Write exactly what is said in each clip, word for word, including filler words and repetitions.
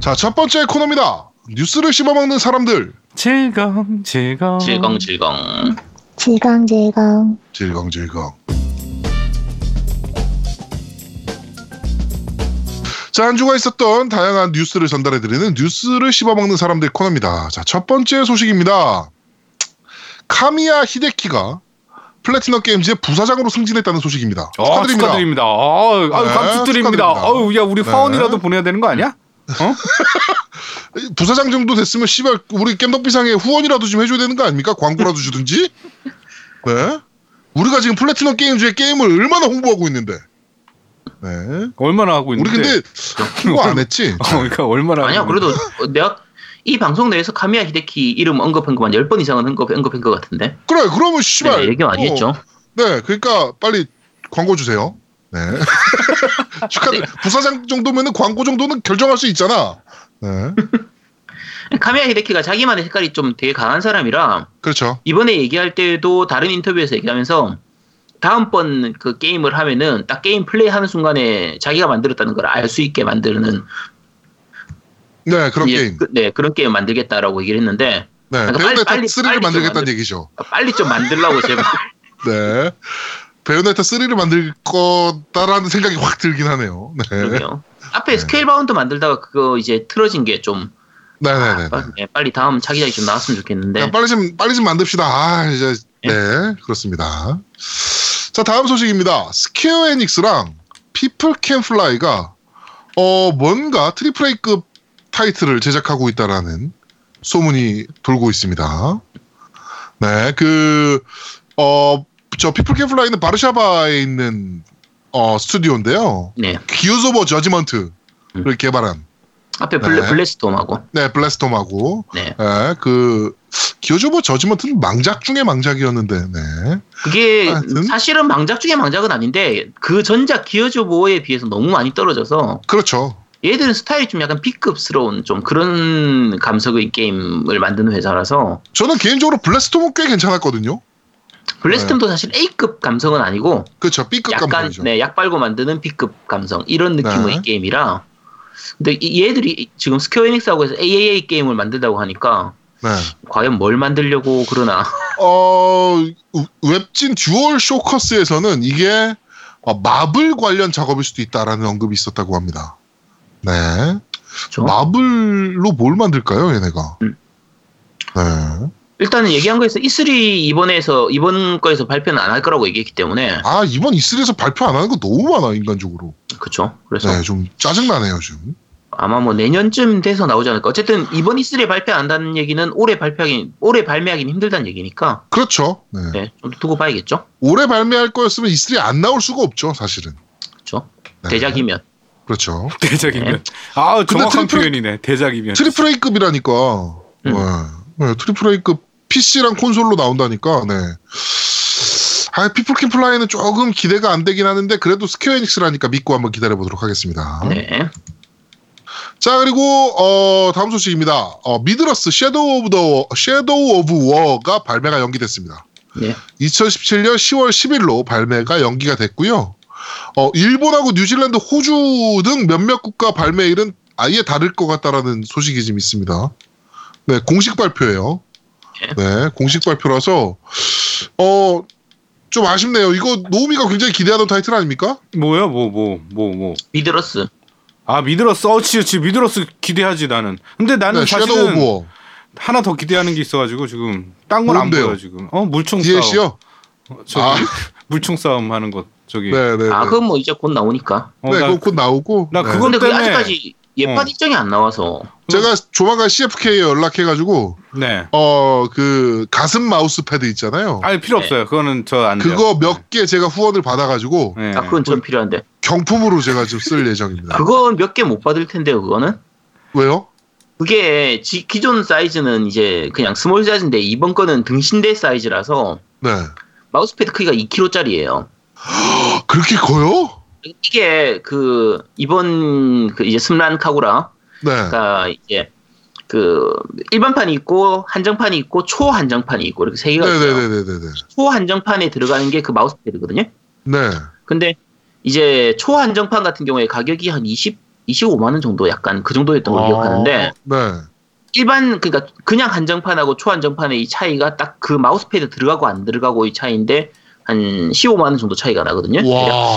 자, 첫 번째 코너입니다. 뉴스를 씹어먹는 사람들. 질겅, 질겅. 질겅, 질겅. 질겅, 질겅. 질겅, 질겅. 자, 한 주가 있었던 다양한 뉴스를 전달해드리는 뉴스를 씹어먹는 사람들 코너입니다. 자, 첫 번째 소식입니다. 카미야 히데키가 플래티넘 게임즈의 부사장으로 승진했다는 소식입니다. 축하드립니다. 아, 축하드립니다. 아유, 네, 감축드립니다. 아유, 야, 우리 화원이라도 네. 보내야 되는 거 아니야? 어? 부사장 정도 됐으면 씨발 우리 겜덕비상에 후원이라도 좀 해줘야 되는 거 아닙니까? 광고라도 주든지. 네. 우리가 지금 플래티넘 게임즈의 게임을 얼마나 홍보하고 있는데. 네. 얼마나 하고 있는데. 우리 근데 홍보 안 했지. 어, 그러니까 얼마나. 아니야, 그래도 내가. 이 방송 내에서 카미야 히데키 이름 언급한 것만 열 번 이상은 언급, 언급한 것 같은데. 그래, 그러면 씨발. 네, 얘기 많이 어, 했죠. 네, 그러니까 빨리 광고 주세요. 네. 축하드립니다. 네. 부사장 정도면은 광고 정도는 결정할 수 있잖아. 네. 카미야 히데키가 자기만의 색깔이 좀 되게 강한 사람이라. 그렇죠. 이번에 얘기할 때도 다른 인터뷰에서 얘기하면서 다음번 그 게임을 하면은 딱 게임 플레이하는 순간에 자기가 만들었다는 걸 알 수 있게 만드는 네 그런 게임 그, 네 그런 게임 만들겠다라고 얘기를 했는데 네 그러니까 베요네타 빨리, 쓰리를 빨리 만들겠다는 만들, 얘기죠. 빨리 좀 만들라고 제발. 네 베요네타 쓰리를 만들 거다라는 생각이 확 들긴 하네요. 네. 그러게요. 앞에 네. 스케일 바운드 만들다가 그거 이제 틀어진 게 좀 네네네 아, 네, 빨리 다음 차기작이 좀 나왔으면 좋겠는데 야, 빨리 좀 빨리 좀 만듭시다. 아 이제 네, 네 그렇습니다. 자 다음 소식입니다. 스퀘어 에닉스랑 피플 캔 플라이가 어 뭔가 트리플 A급 타이틀을 제작하고 있다라는 소문이 돌고 있습니다. 네, 그, 어, 저 피플 캔 플라이는 바르샤바에 있는 어, 스튜디오인데요. 네. 기어즈 오브 저지먼트를 음. 개발한. 앞에 블레, 네. 블레스톰하고. 네, 블레스톰하고. 네. 네, 그, 기어즈 오브 저지먼트는 망작 중에 망작이었는데, 네. 그게 하여튼. 사실은 망작 중에 망작은 아닌데, 그 전작 기어즈 오브에 비해서 너무 많이 떨어져서. 그렇죠. 얘들은 스타일이 좀 약간 B급스러운 좀 그런 감성의 게임을 만드는 회사라서 저는 개인적으로 블레스톰은 꽤 괜찮았거든요. 블레스톰도 네. 사실 A급 감성은 아니고 그렇죠. B급 약간, 감성이죠. 네, 약 빨고 만드는 B급 감성 이런 느낌의 네. 게임이라 근데 얘들이 지금 스퀘어 에닉스하고 해서 에이에이에이 게임을 만든다고 하니까 네. 과연 뭘 만들려고 그러나 어, 웹진 듀얼 쇼커스에서는 이게 마블 관련 작업일 수도 있다라는 언급이 있었다고 합니다. 네. 그렇죠? 마블로 뭘 만들까요, 얘네가? 음. 네. 일단은 얘기한 거에서 이쓰리 이번에서 이번 거에서 발표는 안 할 거라고 얘기했기 때문에. 아 이번 이쓰리에서 발표 안 하는 거 너무 많아 인간적으로. 그렇죠. 그래서 네, 좀 짜증 나네요 지금. 아마 뭐 내년쯤 돼서 나오지 않을까. 어쨌든 이번 이쓰리에 발표 안 한다는 얘기는 올해 발표하기, 올해 발매하기는 힘들다는 얘기니까. 그렇죠. 네. 네. 좀 두고 봐야겠죠. 올해 발매할 거였으면 이쓰리 안 나올 수가 없죠, 사실은. 그렇죠. 네. 대작이면. 그렇죠. 대작이면. 네. 아, 정확한 트리플, 표현이네. 대작이면. 트리플 A급이라니까. 음. 네. 네, 트리플 A급 피씨랑 콘솔로 나온다니까. 네. 아, 피플킨 플라이는 조금 기대가 안 되긴 하는데 그래도 스퀘어 에닉스라니까 믿고 한번 기다려보도록 하겠습니다. 네. 자, 그리고 어, 다음 소식입니다. 어, 미드러스 섀도우 오브 더 섀도우 오브 워가 발매가 연기됐습니다. 네. 이천십칠 년 시월 십일로 발매가 연기가 됐고요. 어, 일본하고 뉴질랜드, 호주 등 몇몇 국가 발매일은 아예 다를 것 같다라는 소식이 지금 있습니다. 네, 공식 발표예요. 네, 공식 발표라서 어, 좀 아쉽네요. 이거 노우미가 굉장히 기대하던 타이틀 아닙니까? 뭐야, 뭐, 뭐, 뭐, 뭐. 미드러스. 아, 미드러스. 어, 지지 미드러스 기대하지 나는. 근데 나는 네, 사실은 오브워. 하나 더 기대하는 게 있어가지고 지금 딴 건 안 보여 지금. 어, 물총 디엘씨요? 싸움. 디엘씨요? 아. 물총 싸움 하는 것. 저기. 네네. 아 그건 뭐 이제 곧 나오니까. 어, 네, 그거 곧 나오고. 나 네. 그건 때문에 아직까지 예판 어. 일정이 안 나와서. 제가 조만간 씨에프케이에 연락해가지고. 네. 어 그 가슴 마우스 패드 있잖아요. 아니 필요 없어요. 네. 그거는 저 안 돼요. 그거 몇 개 제가 후원을 받아가지고. 네. 아 그건 전 필요한데. 경품으로 제가 지금 쓸 예정입니다. 그건 몇 개 못 받을 텐데요. 그거는. 왜요? 그게 지, 기존 사이즈는 이제 그냥 스몰 사이즈인데 이번 거는 등신대 사이즈라서. 네. 마우스 패드 크기가 이 킬로그램짜리예요. 그렇게 커요? 이게 그 이번 그 이제 슬란 카구라, 네. 그러니까 이제 그 일반판이 있고 한정판이 있고 초한정판이 있고 이렇게 세 개가 있어요. 네네네네네. 초한정판에 들어가는 게 그 마우스 패드거든요. 네. 근데 이제 초한정판 같은 경우에 가격이 한 20, 이십오만 원 정도 약간 그 정도였던 걸 아, 기억하는데 네. 일반 그러니까 그냥 한정판하고 초한정판의 이 차이가 딱 그 마우스패드 들어가고 안 들어가고 이 차이인데 한 십오만 원 정도 차이가 나거든요.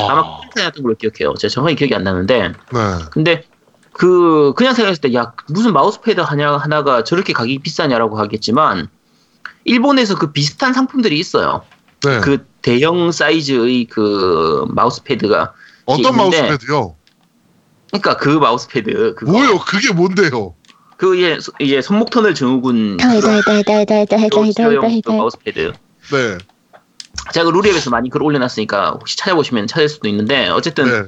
아마 큰 차이 났던 걸로 기억해요. 제가 정확히 기억이 안 나는데 네. 근데 그 그냥 생각했을 때 야 무슨 마우스패드 하냐 하나가 저렇게 가격이 비싸냐라고 하겠지만 일본에서 그 비슷한 상품들이 있어요. 네. 그 대형 사이즈의 그 마우스패드가 어떤 마우스패드요? 그러니까 그 마우스패드 그거. 뭐요? 그게 뭔데요? 그 이제 이제 손목 터널 증후군 그 마우스패드. 네. 제가 그 루리앱에서 많이 글 올려놨으니까 혹시 찾아보시면 찾을 수도 있는데 어쨌든 네.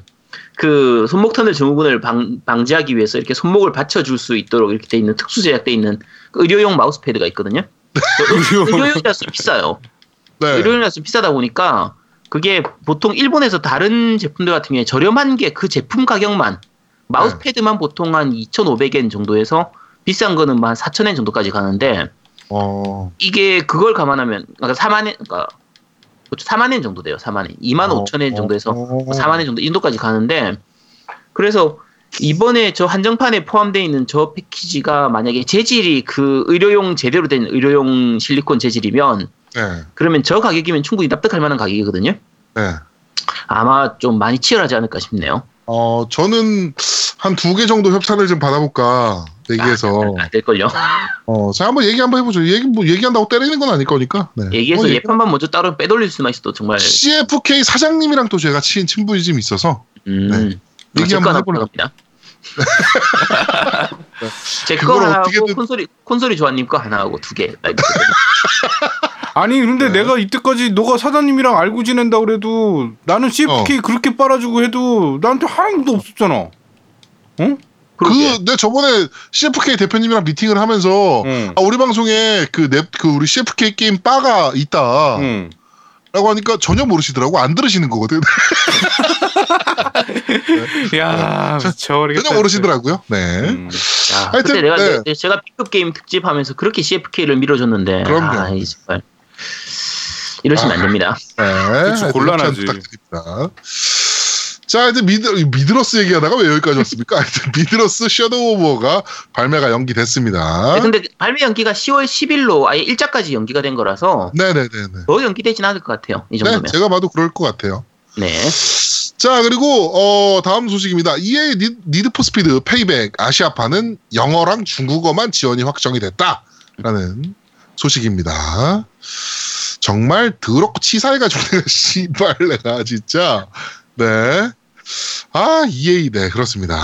그 손목 터널 증후군을 방, 방지하기 위해서 이렇게 손목을 받쳐줄 수 있도록 이렇게 돼 있는 특수 제작돼 있는 그 의료용 마우스패드가 있거든요. 의료용이라서 비싸요. 네. 의료용이라서 비싸다 보니까 그게 보통 일본에서 다른 제품들 같은 경우에 저렴한 게 그 제품 가격만 마우스패드만 네. 보통 한 이천오백 엔 정도에서 비싼 거는 한 사천 엔 정도까지 가는데 어... 이게 그걸 감안하면 그러니까 사만 엔 그러니까 사만 엔 정도 돼요. 사만 엔. 이만 오천 엔 정도에서 사만 엔 정도 인도까지 가는데 그래서 이번에 저 한정판에 포함되어 있는 저 패키지가 만약에 재질이 그 의료용 제대로 된 의료용 실리콘 재질이면 네. 그러면 저 가격이면 충분히 납득할 만한 가격이거든요. 네. 아마 좀 많이 치열하지 않을까 싶네요. 어, 저는 한 두 개 정도 협찬을 좀 받아볼까 얘기해서. 아, 될걸요. 어, 자, 한번 얘기 한번 해보죠. 얘기 뭐 얘기한다고 때리는 건 아닐 거니까. 네. 얘기해서 예판만 먼저 따로 빼돌릴 수만 있어도 정말. 씨에프케이 사장님이랑 또 제가 친한 친분이 좀 있어서. 음. 네. 얘기 아, 한번 해보려고 합니다. 제 거 하나하고 어떻게든... 콘솔이 콘솔이 조아님 거 하나하고 두 개. 아니 근데 네. 내가 이때까지 너가 사장님이랑 알고 지낸다 그래도 나는 씨에프케이 어. 그렇게 빨아주고 해도 나한테 하나도 없었잖아. 응? 그 내가 저번에 씨에프케이 대표님이랑 미팅을 하면서 응. 아, 우리 방송에 그, 넵, 그 우리 씨에프케이 게임 바가 있다. 응. 라고 하니까 전혀 모르시더라고. 안 들으시는 거거든. 네. 야, 네. 미쳐버리겠다. 전혀 모르시더라고요. 네. 음. 야, 하여튼 그때 내가 네. 제가 B급 게임 특집하면서 그렇게 씨에프케이를 밀어줬는데. 그럼요. 아, 정말. 이러시면 아, 안 됩니다. 네. 곤란하지. 부탁드립니다. 자, 하여튼 미드, 미드러스 얘기하다가 왜 여기까지 왔습니까? 하여튼 미드러스 섀도우 오버가 발매가 연기됐습니다. 네, 근데 발매 연기가 시월 십일로 아예 일 자까지 연기가 된 거라서 네네네. 더 연기되진 않을 것 같아요. 이 정도면. 네, 제가 봐도 그럴 것 같아요. 네. 자, 그리고 어, 다음 소식입니다. 이에이 니드포스피드 페이백 아시아판은 영어랑 중국어만 지원이 확정이 됐다라는 소식입니다. 정말 더럽고 치사해가지고 내가 씨발 내가 진짜 네. 아, 이에이, 네, 그렇습니다.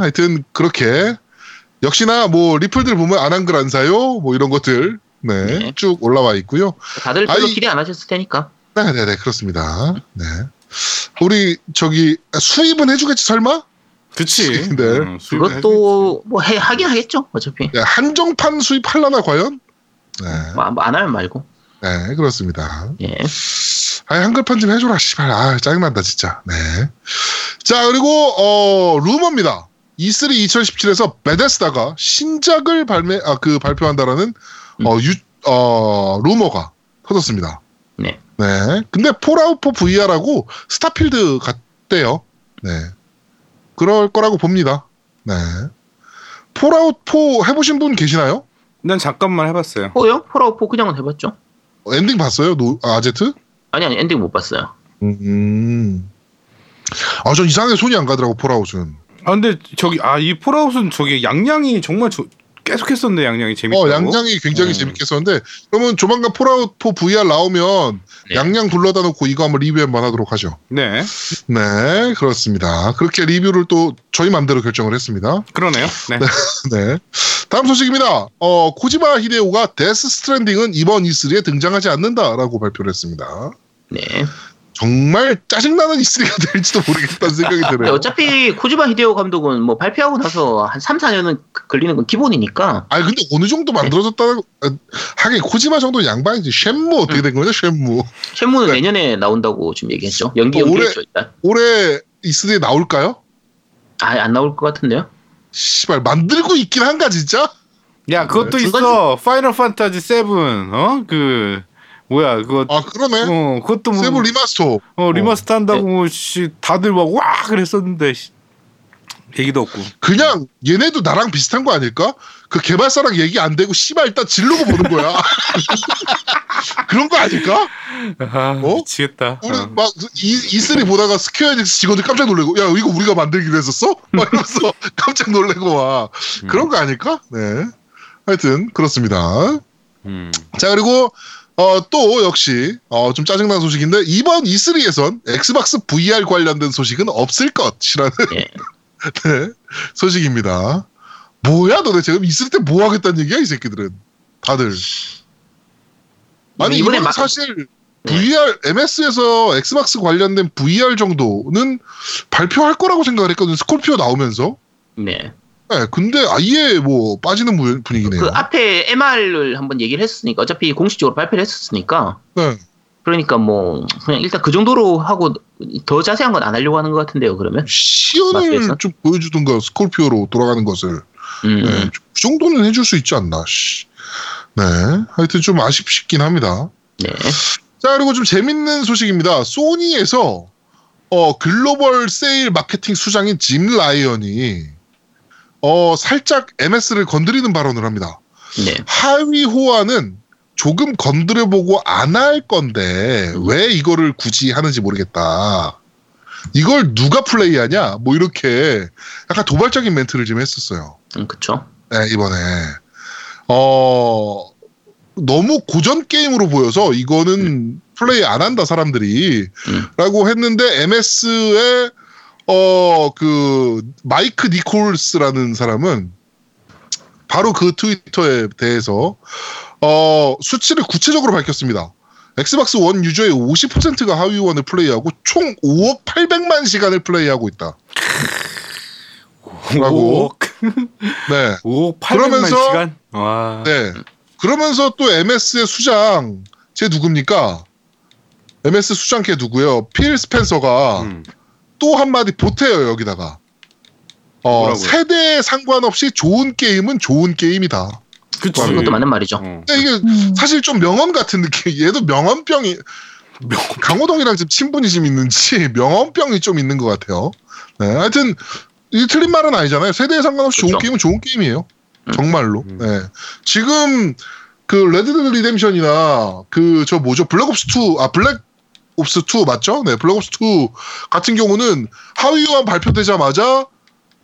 하여튼, 그렇게. 역시나, 뭐, 리플들 보면 안 한글 안 사요? 뭐, 이런 것들. 네. 네. 쭉 올라와 있고요. 다들 별로 아이, 기대 안 하셨을 테니까. 네, 네, 네, 그렇습니다. 네. 우리, 저기, 수입은 해주겠지, 설마? 그치. 네. 음, 그것도, 뭐, 해, 하긴 하겠죠, 어차피. 네, 한정판 수입하려나, 과연? 네. 뭐, 안 하면 말고. 네, 그렇습니다. 예. 네. 아, 한글판 좀 해줘라, 씨발. 아, 짜증난다, 진짜. 네. 자, 그리고, 어, 루머입니다. 이쓰리 이천십칠에서 베데스다가 신작을 발매, 아, 그, 발표한다라는, 음. 어, 유, 어, 루머가 터졌습니다. 네. 네. 근데 폴아웃 포 브이알하고 스타필드 같대요. 네. 그럴 거라고 봅니다. 네. 폴아웃 포 해보신 분 계시나요? 난 잠깐만 해봤어요. 포요? 폴아웃 포 그냥은 해봤죠. 어, 엔딩 봤어요? 노, 아, 아제트? 아니 아니 엔딩 못 봤어요. 음. 아 전 이상하게 손이 안 가더라고 폴아웃은. 아 근데 저기 아 이 폴아웃은 저기 양양이 정말 저, 계속했었는데 양양이 재밌다고. 어 양양이 굉장히 음. 재밌겠었는데 그러면 조만간 폴아웃 포 브이알 나오면 네. 양양 둘러다 놓고 이거 한번 리뷰 한번 하도록 하죠. 네. 네 그렇습니다. 그렇게 리뷰를 또 저희 마음대로 결정을 했습니다. 그러네요. 네. 네. 다음 소식입니다. 어 코지마 히데오가 데스 스트랜딩은 이번 이쓰리에 등장하지 않는다라고 발표를 했습니다. 네. 정말 짜증나는 이쓰리가 될지도 모르겠다는 생각이 드네요. 어차피 코지마 히데오 감독은 뭐 발표하고 나서 한 삼, 사 년은 걸리는 건 기본이니까. 아니 근데 어느 정도 만들어졌다는 하긴 코지마 정도 양반이지. 쉔무 어떻게 된 거냐 쉔무. 쉔무는 네. 내년에 나온다고 지금 얘기했죠. 연기 어, 연기했죠 일단. 올해 이쓰리에 나올까요? 아, 안 나올 것 같은데요. 씨발 만들고 있긴 한가 진짜? 야 그것도 네. 있어. 파이널 판타지 칠 어? 그... 뭐야 그거 아 그러네. 어 그것도 뭐 세븐 리마스터. 어 리마스터 한다고 어. 씨 다들 막 와 그랬었는데 얘기도 없고. 그냥 얘네도 나랑 비슷한 거 아닐까? 그 개발사랑 얘기 안 되고 씨발 일단 질르고 보는 거야. 그런 거 아닐까? 아, 어? 미치겠다. 우리 아. 막 이쓰리 보다가 스퀘어 에닉스 직원들 깜짝 놀래고 야 이거 우리가 만들기로 했었어? 막 이러면서 깜짝 놀래고 와. 음. 그런 거 아닐까? 네. 하여튼 그렇습니다. 음. 자 그리고 어, 또 역시 어, 좀 짜증난 소식인데 이번 이쓰리에선 엑스박스 브이알 관련된 소식은 없을 것이라는 예. 네, 소식입니다. 뭐야 도대체 그럼 이쓰리 때 뭐 하겠다는 얘기야 이 새끼들은 다들. 아니 이번에 사실 브이알 엠에스에서 엑스박스 관련된 브이알 정도는 발표할 거라고 생각을 했거든요. 스콜피오 나오면서. 네. 네, 근데 아예 뭐 빠지는 분위기네요. 그 앞에 엠알을 한번 얘기를 했으니까 어차피 공식적으로 발표를 했었으니까. 네. 그러니까 뭐 그냥 일단 그 정도로 하고 더 자세한 건 안 하려고 하는 것 같은데요. 그러면 시연을 좀 보여주던가 스콜피오로 돌아가는 것을 음. 네, 그 정도는 해줄 수 있지 않나. 네, 하여튼 좀 아쉽긴 합니다. 네. 자 그리고 좀 재밌는 소식입니다. 소니에서 어 글로벌 세일 마케팅 수장인 짐 라이언이 어, 살짝 엠에스를 건드리는 발언을 합니다. 네. 하위 호환은 조금 건드려보고 안 할 건데 왜 이거를 굳이 하는지 모르겠다. 이걸 누가 플레이하냐? 뭐 이렇게 약간 도발적인 멘트를 좀 했었어요. 음, 그쵸. 네, 이번에. 어, 너무 고전 게임으로 보여서 이거는 음. 플레이 안 한다 사람들이 음. 라고 했는데 엠에스의 어, 그, 마이크 니콜스라는 사람은 바로 그 트위터에 대해서, 어, 수치를 구체적으로 밝혔습니다. 엑스박스 원 유저의 오십 퍼센트가 하위원을 플레이하고 총 오억 팔백만 시간을 플레이하고 있다. 오억. 네. 오억 팔백만 시간? 와. 네. 그러면서 또 엠에스의 수장, 쟤 누굽니까? 엠에스 수장 걔 누구요? 필 스펜서가, 음. 또 한마디 보태요 여기다가 어, 세대에 상관없이 좋은 게임은 좋은 게임이다. 그치. 그것도 맞는 말이죠. 어. 근데 이게 음. 사실 좀 명언 같은 느낌. 얘도 명언병이 명... 강호동이랑 지금 친분이 좀 있는지 명언병이 좀 있는 것 같아요. 네, 하여튼 이 틀린 말은 아니잖아요. 세대에 상관없이 그쵸. 좋은 게임은 좋은 게임이에요. 음. 정말로. 음. 네. 지금 그 레드데드 리뎀션이나 그 저 뭐죠 블랙옵스 투 아 블랙 옵스 투 맞죠? 네, 블랙옵스 투 같은 경우는 하위호환 발표되자마자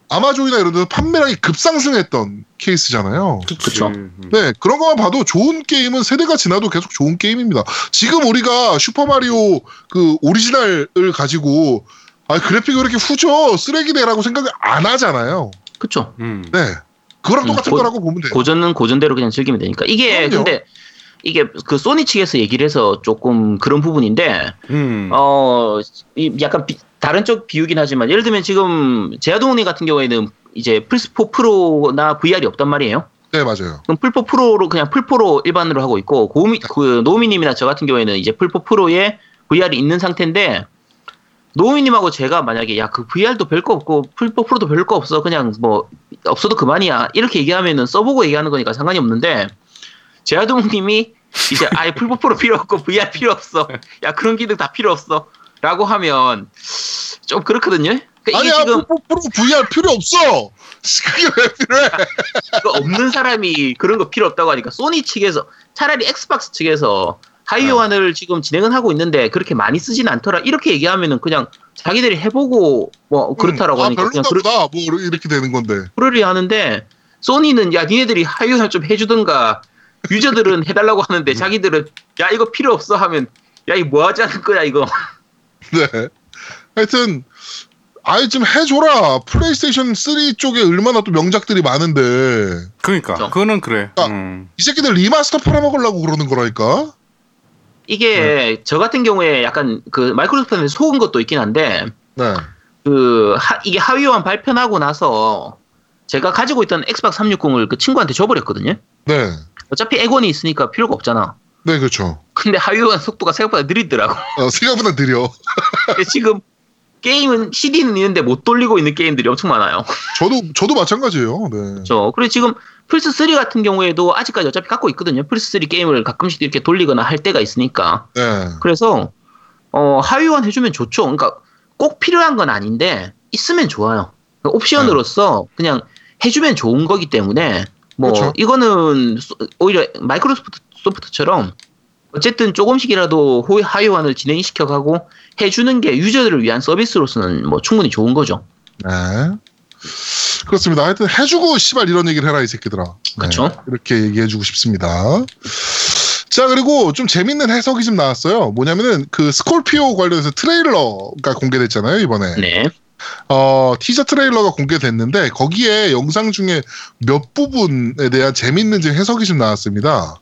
아마존이나 이런 데서 판매량이 급상승했던 케이스잖아요. 그렇죠. 네, 그런 것만 봐도 좋은 게임은 세대가 지나도 계속 좋은 게임입니다. 지금 우리가 슈퍼마리오 그 오리지널을 가지고 아 그래픽이 왜 이렇게 후져 쓰레기네라고 생각을 안 하잖아요. 그렇죠. 네, 그거랑 똑같은 음, 고, 거라고 보면 돼요. 고전은 고전대로 그냥 즐기면 되니까. 이게 그럼요. 근데 이게 그 소니 측에서 얘기를 해서 조금 그런 부분인데 음. 어 약간 비, 다른 쪽 비유긴 하지만 예를 들면 지금 제아동이 같은 경우에는 이제 플스사 프로나 브이알이 없단 말이에요. 네 맞아요. 그럼 플사 프로로 그냥 플사로 일반으로 하고 있고 고미 그 노미님이나 저 같은 경우에는 이제 플사 프로에 브이알이 있는 상태인데 노미님하고 제가 만약에 야 그 브이알도 별거 없고 플사 프로도 별거 없어 그냥 뭐 없어도 그만이야 이렇게 얘기하면은 써보고 얘기하는 거니까 상관이 없는데. 제아동님이 이제 아예 풀포프로 필요 없고 브이알 필요 없어. 야 그런 기능 다 필요 없어. 라고 하면 좀 그렇거든요. 그러니까 아니야 지금 풀포프로 브이알 필요 없어. 그게 왜 필요해. 이거 없는 사람이 그런 거 필요 없다고 하니까 소니 측에서 차라리 엑스박스 측에서 하이오환을 아. 지금 진행은 하고 있는데 그렇게 많이 쓰진 않더라. 이렇게 얘기하면은 그냥 자기들이 해보고 뭐 그렇다라고 음, 아, 하니까 그냥 그렇다. 뭐 이렇게 되는 건데. 그러려 하는데 소니는 야 니네들이 하이오환 좀 해주든가. 유저들은 해달라고 하는데 자기들은 야 이거 필요 없어 하면 야 이거 뭐 하자는 거야 이거. 네. 하여튼 아이 좀 해줘라. 플레이스테이션 쓰리 쪽에 얼마나 또 명작들이 많은데. 그러니까. 그쵸? 그거는 그래. 그러니까 음. 이 새끼들 리마스터 팔아먹으려고 그러는 거라니까. 이게 네. 저 같은 경우에 약간 그 마이크로소프트한테 속은 것도 있긴 한데. 네. 그 하, 이게 하위호환 발표하고 나서 제가 가지고 있던 엑스박스 삼백육십을 그 친구한테 줘버렸거든요. 네. 어차피 액원이 있으니까 필요가 없잖아. 네, 그렇죠. 근데 하위호환 속도가 생각보다 느리더라고. 어, 생각보다 느려. 지금 게임은 씨디는 있는데 못 돌리고 있는 게임들이 엄청 많아요. 저도 저도 마찬가지예요. 네. 그렇죠. 그리고 지금 플스삼 같은 경우에도 아직까지 어차피 갖고 있거든요. 플스삼 게임을 가끔씩 이렇게 돌리거나 할 때가 있으니까. 네. 그래서 어, 하위호환 해주면 좋죠. 그러니까 꼭 필요한 건 아닌데 있으면 좋아요. 옵션으로서 네. 그냥 해주면 좋은 거기 때문에 뭐 그렇죠. 이거는 오히려 마이크로소프트 소프트처럼 어쨌든 조금씩이라도 하위환을 진행시켜가고 해주는 게 유저들을 위한 서비스로서는 뭐 충분히 좋은 거죠. 네. 그렇습니다. 하여튼 해주고 씨발 이런 얘기를 해라 이 새끼들아. 네. 그렇죠. 이렇게 얘기해주고 싶습니다. 자, 그리고 좀 재밌는 해석이 좀 나왔어요. 뭐냐면은 그 스콜피오 관련해서 트레일러가 공개됐잖아요 이번에. 네. 어, 티저 트레일러가 공개됐는데 거기에 영상 중에 몇 부분에 대한 재밌는 해석이 좀 나왔습니다.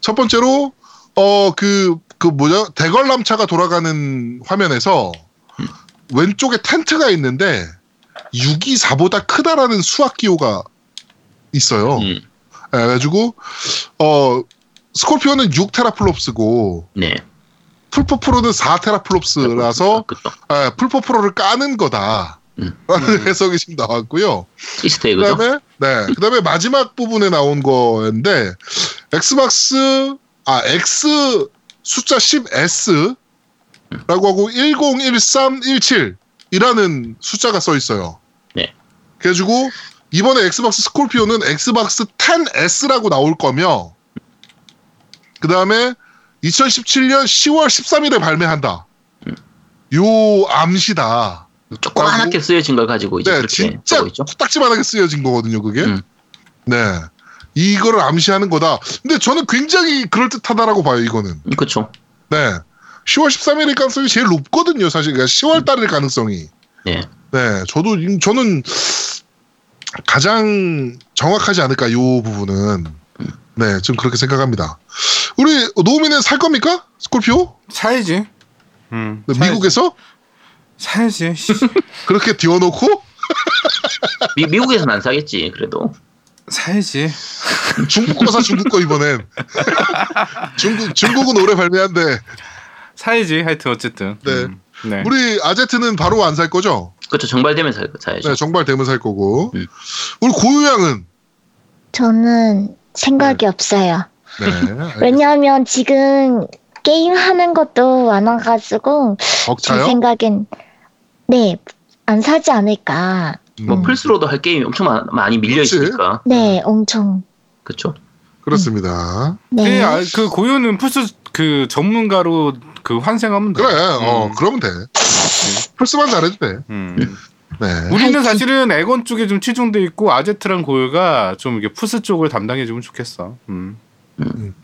첫 번째로 어, 그, 그 뭐죠? 대걸람차가 돌아가는 화면에서 음. 왼쪽에 텐트가 있는데 육이사보다 크다라는 수학기호가 있어요. 음. 네, 그래가지고 어, 스콜피오는 육 테라플롭스고 네. 풀포프로는 사 테라플롭스라서 네, 풀포프로를 까는 거다. 음. 라는 해석이 지금 나왔고요. 그 다음에, 네, 그 다음에 마지막 부분에 나온 건데, 엑스박스, 아, X 숫자 십 에스라고 하고 일공일삼일칠 이라는 숫자가 써 있어요. 네. 그래가지고 이번에 엑스박스 스콜피오는 엑스박스 텐 에스라고 나올 거며, 그 다음에 이천십칠년 시월 십삼일에 발매한다. 음. 요 암시다. 조그맣게 쓰여진 걸 가지고 이제 네, 그렇게 진짜 코딱지만하게 쓰여진 거거든요, 그게. 음. 네. 이거를 암시하는 거다. 근데 저는 굉장히 그럴듯하다라고 봐요, 이거는. 그렇죠. 네. 시월 십삼일일 가능성이 제일 높거든요, 사실. 그러니까 시월 달일 가능성이. 네. 네. 저도 저는 가장 정확하지 않을까, 이 부분은. 네, 좀 그렇게 생각합니다. 우리 노우미는 살 겁니까? 스콜피오? 사야지. 음. 사야지. 미국에서? 사야지. 그렇게 띄워놓고? 미, 미국에서는 안 사겠지, 그래도. 사야지. 중국 거 사, 중국 거 이번엔. 중국, 중국은 올해 발매한데. 사야지, 하여튼 어쨌든. 네. 음, 네. 우리 아제트는 바로 안 살 거죠? 그렇죠, 정발되면 살, 사야죠. 네, 정발되면 살 거고. 음. 우리 고유양은? 저는 생각이 네. 없어요. 네, 왜냐하면 지금 게임 하는 것도 많아가지고 제 생각엔 네, 안 사지 않을까. 뭐 음. 플스로도 할 게임이 엄청 많이 밀려 그치? 있으니까. 네, 엄청. 그렇죠. 그렇습니다. 음. 네, 네 아, 그 고유는 플스 그 전문가로 그 환생하면 돼. 그래, 음. 어, 그러면 돼. 플스만 잘해도 돼. 음. 네. 우리는 사실은 에건 쪽에 좀 치중돼 있고 아제트랑 고유가 좀 이게 플스 쪽을 담당해주면 좋겠어. 음. 음.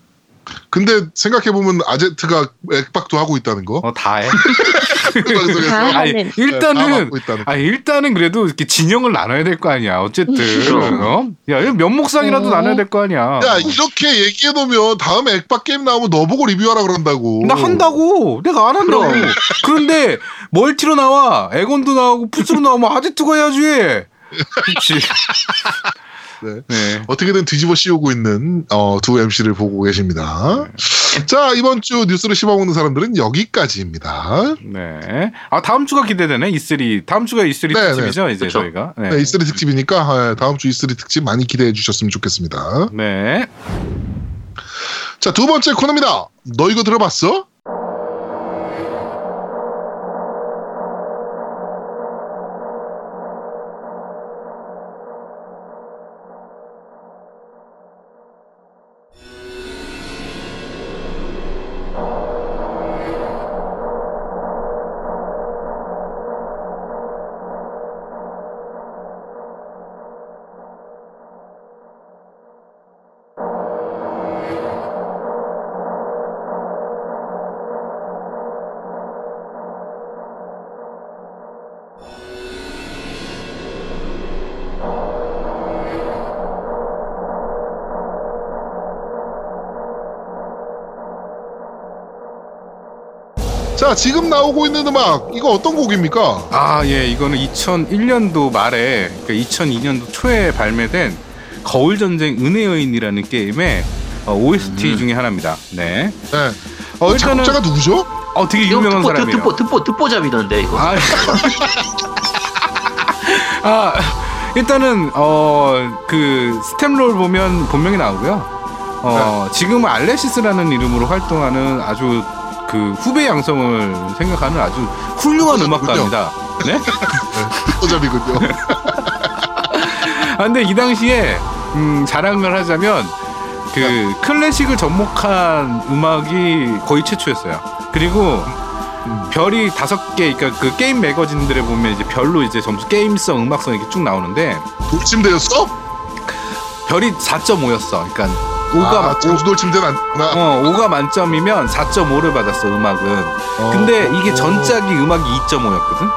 근데 생각해보면 아제트가 액박도 하고 있다는 거? 어, 다 해. 아니, 일단은, 네, 아니, 일단은 그래도 이렇게 진영을 나눠야 될 거 아니야. 어쨌든. 어? 야, 면목상이라도 어. 나눠야 될 거 아니야. 야, 이렇게 얘기해놓으면 다음에 액박 게임 나오면 너 보고 리뷰하라 그런다고. 나 한다고. 내가 안 한다고. 그런데 멀티로 나와. 에건도 나오고 푸스로 나오면 아제트가 해야지. 그치. 네. 네. 어떻게든 뒤집어 씌우고 있는 어, 두 엠씨를 보고 계십니다. 네. 자, 이번 주 뉴스를 씹어먹는 사람들은 여기까지입니다. 네. 아, 다음 주가 기대되네. 이쓰리. 다음 주가 이쓰리 네, 특집이죠, 네. 이제 그쵸? 저희가. 네. 네, 이쓰리 특집이니까 다음 주 이쓰리 특집 많이 기대해 주셨으면 좋겠습니다. 네. 자, 두 번째 코너입니다. 너 이거 들어봤어? 자, 지금 나오고 있는 음악 이거 어떤 곡입니까? 아, 예, 이거는 이천일년도 말에 그러니까 이천이년도 초에 발매된 거울전쟁 은혜여인이라는 게임의 어, 오에스티 음. 중에 하나입니다. 네. 네. 어, 일단은 작곡자가 누구죠? 어, 되게 유명한 특보, 사람이에요. 듣보 듣보 듣보잡이던데 이거. 아, 아 일단은 어, 그 스탬롤 보면 본명이 나오고요. 어, 네. 지금은 알레시스라는 이름으로 활동하는 아주 그 후배 양성을 생각하는 아주 훌륭한 음악가입니다. 네? 호잡이군요. 아, 근데 이 당시에 음, 자랑을 하자면 그 클래식을 접목한 음악이 거의 최초였어요. 그리고 별이 다섯 개, 그러니까 그 게임 매거진들에 보면 이제 별로 이제 점수 게임성, 음악성 이렇게 쭉 나오는데. 돌침대였어? 별이 사 점 오였어. 그러니까 오가 아, 만점. 돌침대 만. 어, 오가 만점이면 사 점 오를 받았어 음악은. 어, 근데 이게 어. 전작이 음악이 이 점 오였거든.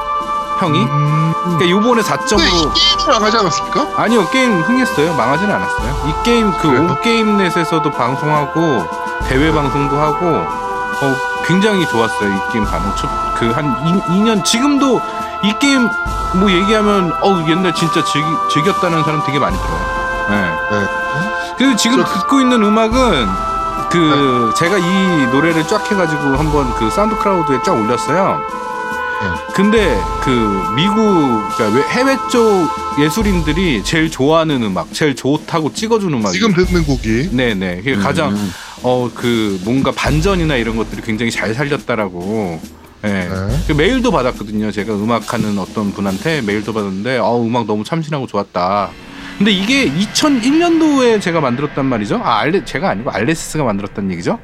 형이. 음, 음. 그러니까 요번에 사 점 오. 게임 망하지 않았습니까? 아니요, 게임 흥했어요. 망하진 않았어요. 이 게임 그 오 게임넷에서도 방송하고 대회 방송도 하고 어. 굉장히 좋았어요. 이 게임 가는 그 한 이 년 지금도 이 게임 뭐 얘기하면 어 옛날 진짜 즐기, 즐겼다는 사람 되게 많이 들어요. 예. 네. 네. 그리고 지금 저... 듣고 있는 음악은 그 네. 제가 이 노래를 쫙 해가지고 한번 그 사운드 클라우드에 쫙 올렸어요. 네. 근데 그 미국 그러니까 해외 쪽 예술인들이 제일 좋아하는 음악, 제일 좋다고 찍어주는 음악. 지금 듣는 곡이. 네네. 그게 음. 가장 어, 그, 뭔가 반전이나 이런 것들이 굉장히 잘 살렸다라고. 예. 네. 메일도 받았거든요. 제가 음악하는 어떤 분한테 메일도 받았는데, 어, 음악 너무 참신하고 좋았다. 근데 이게 이천일 년도에 제가 만들었단 말이죠. 아, 알레, 제가 아니고 알레시스가 만들었단 얘기죠.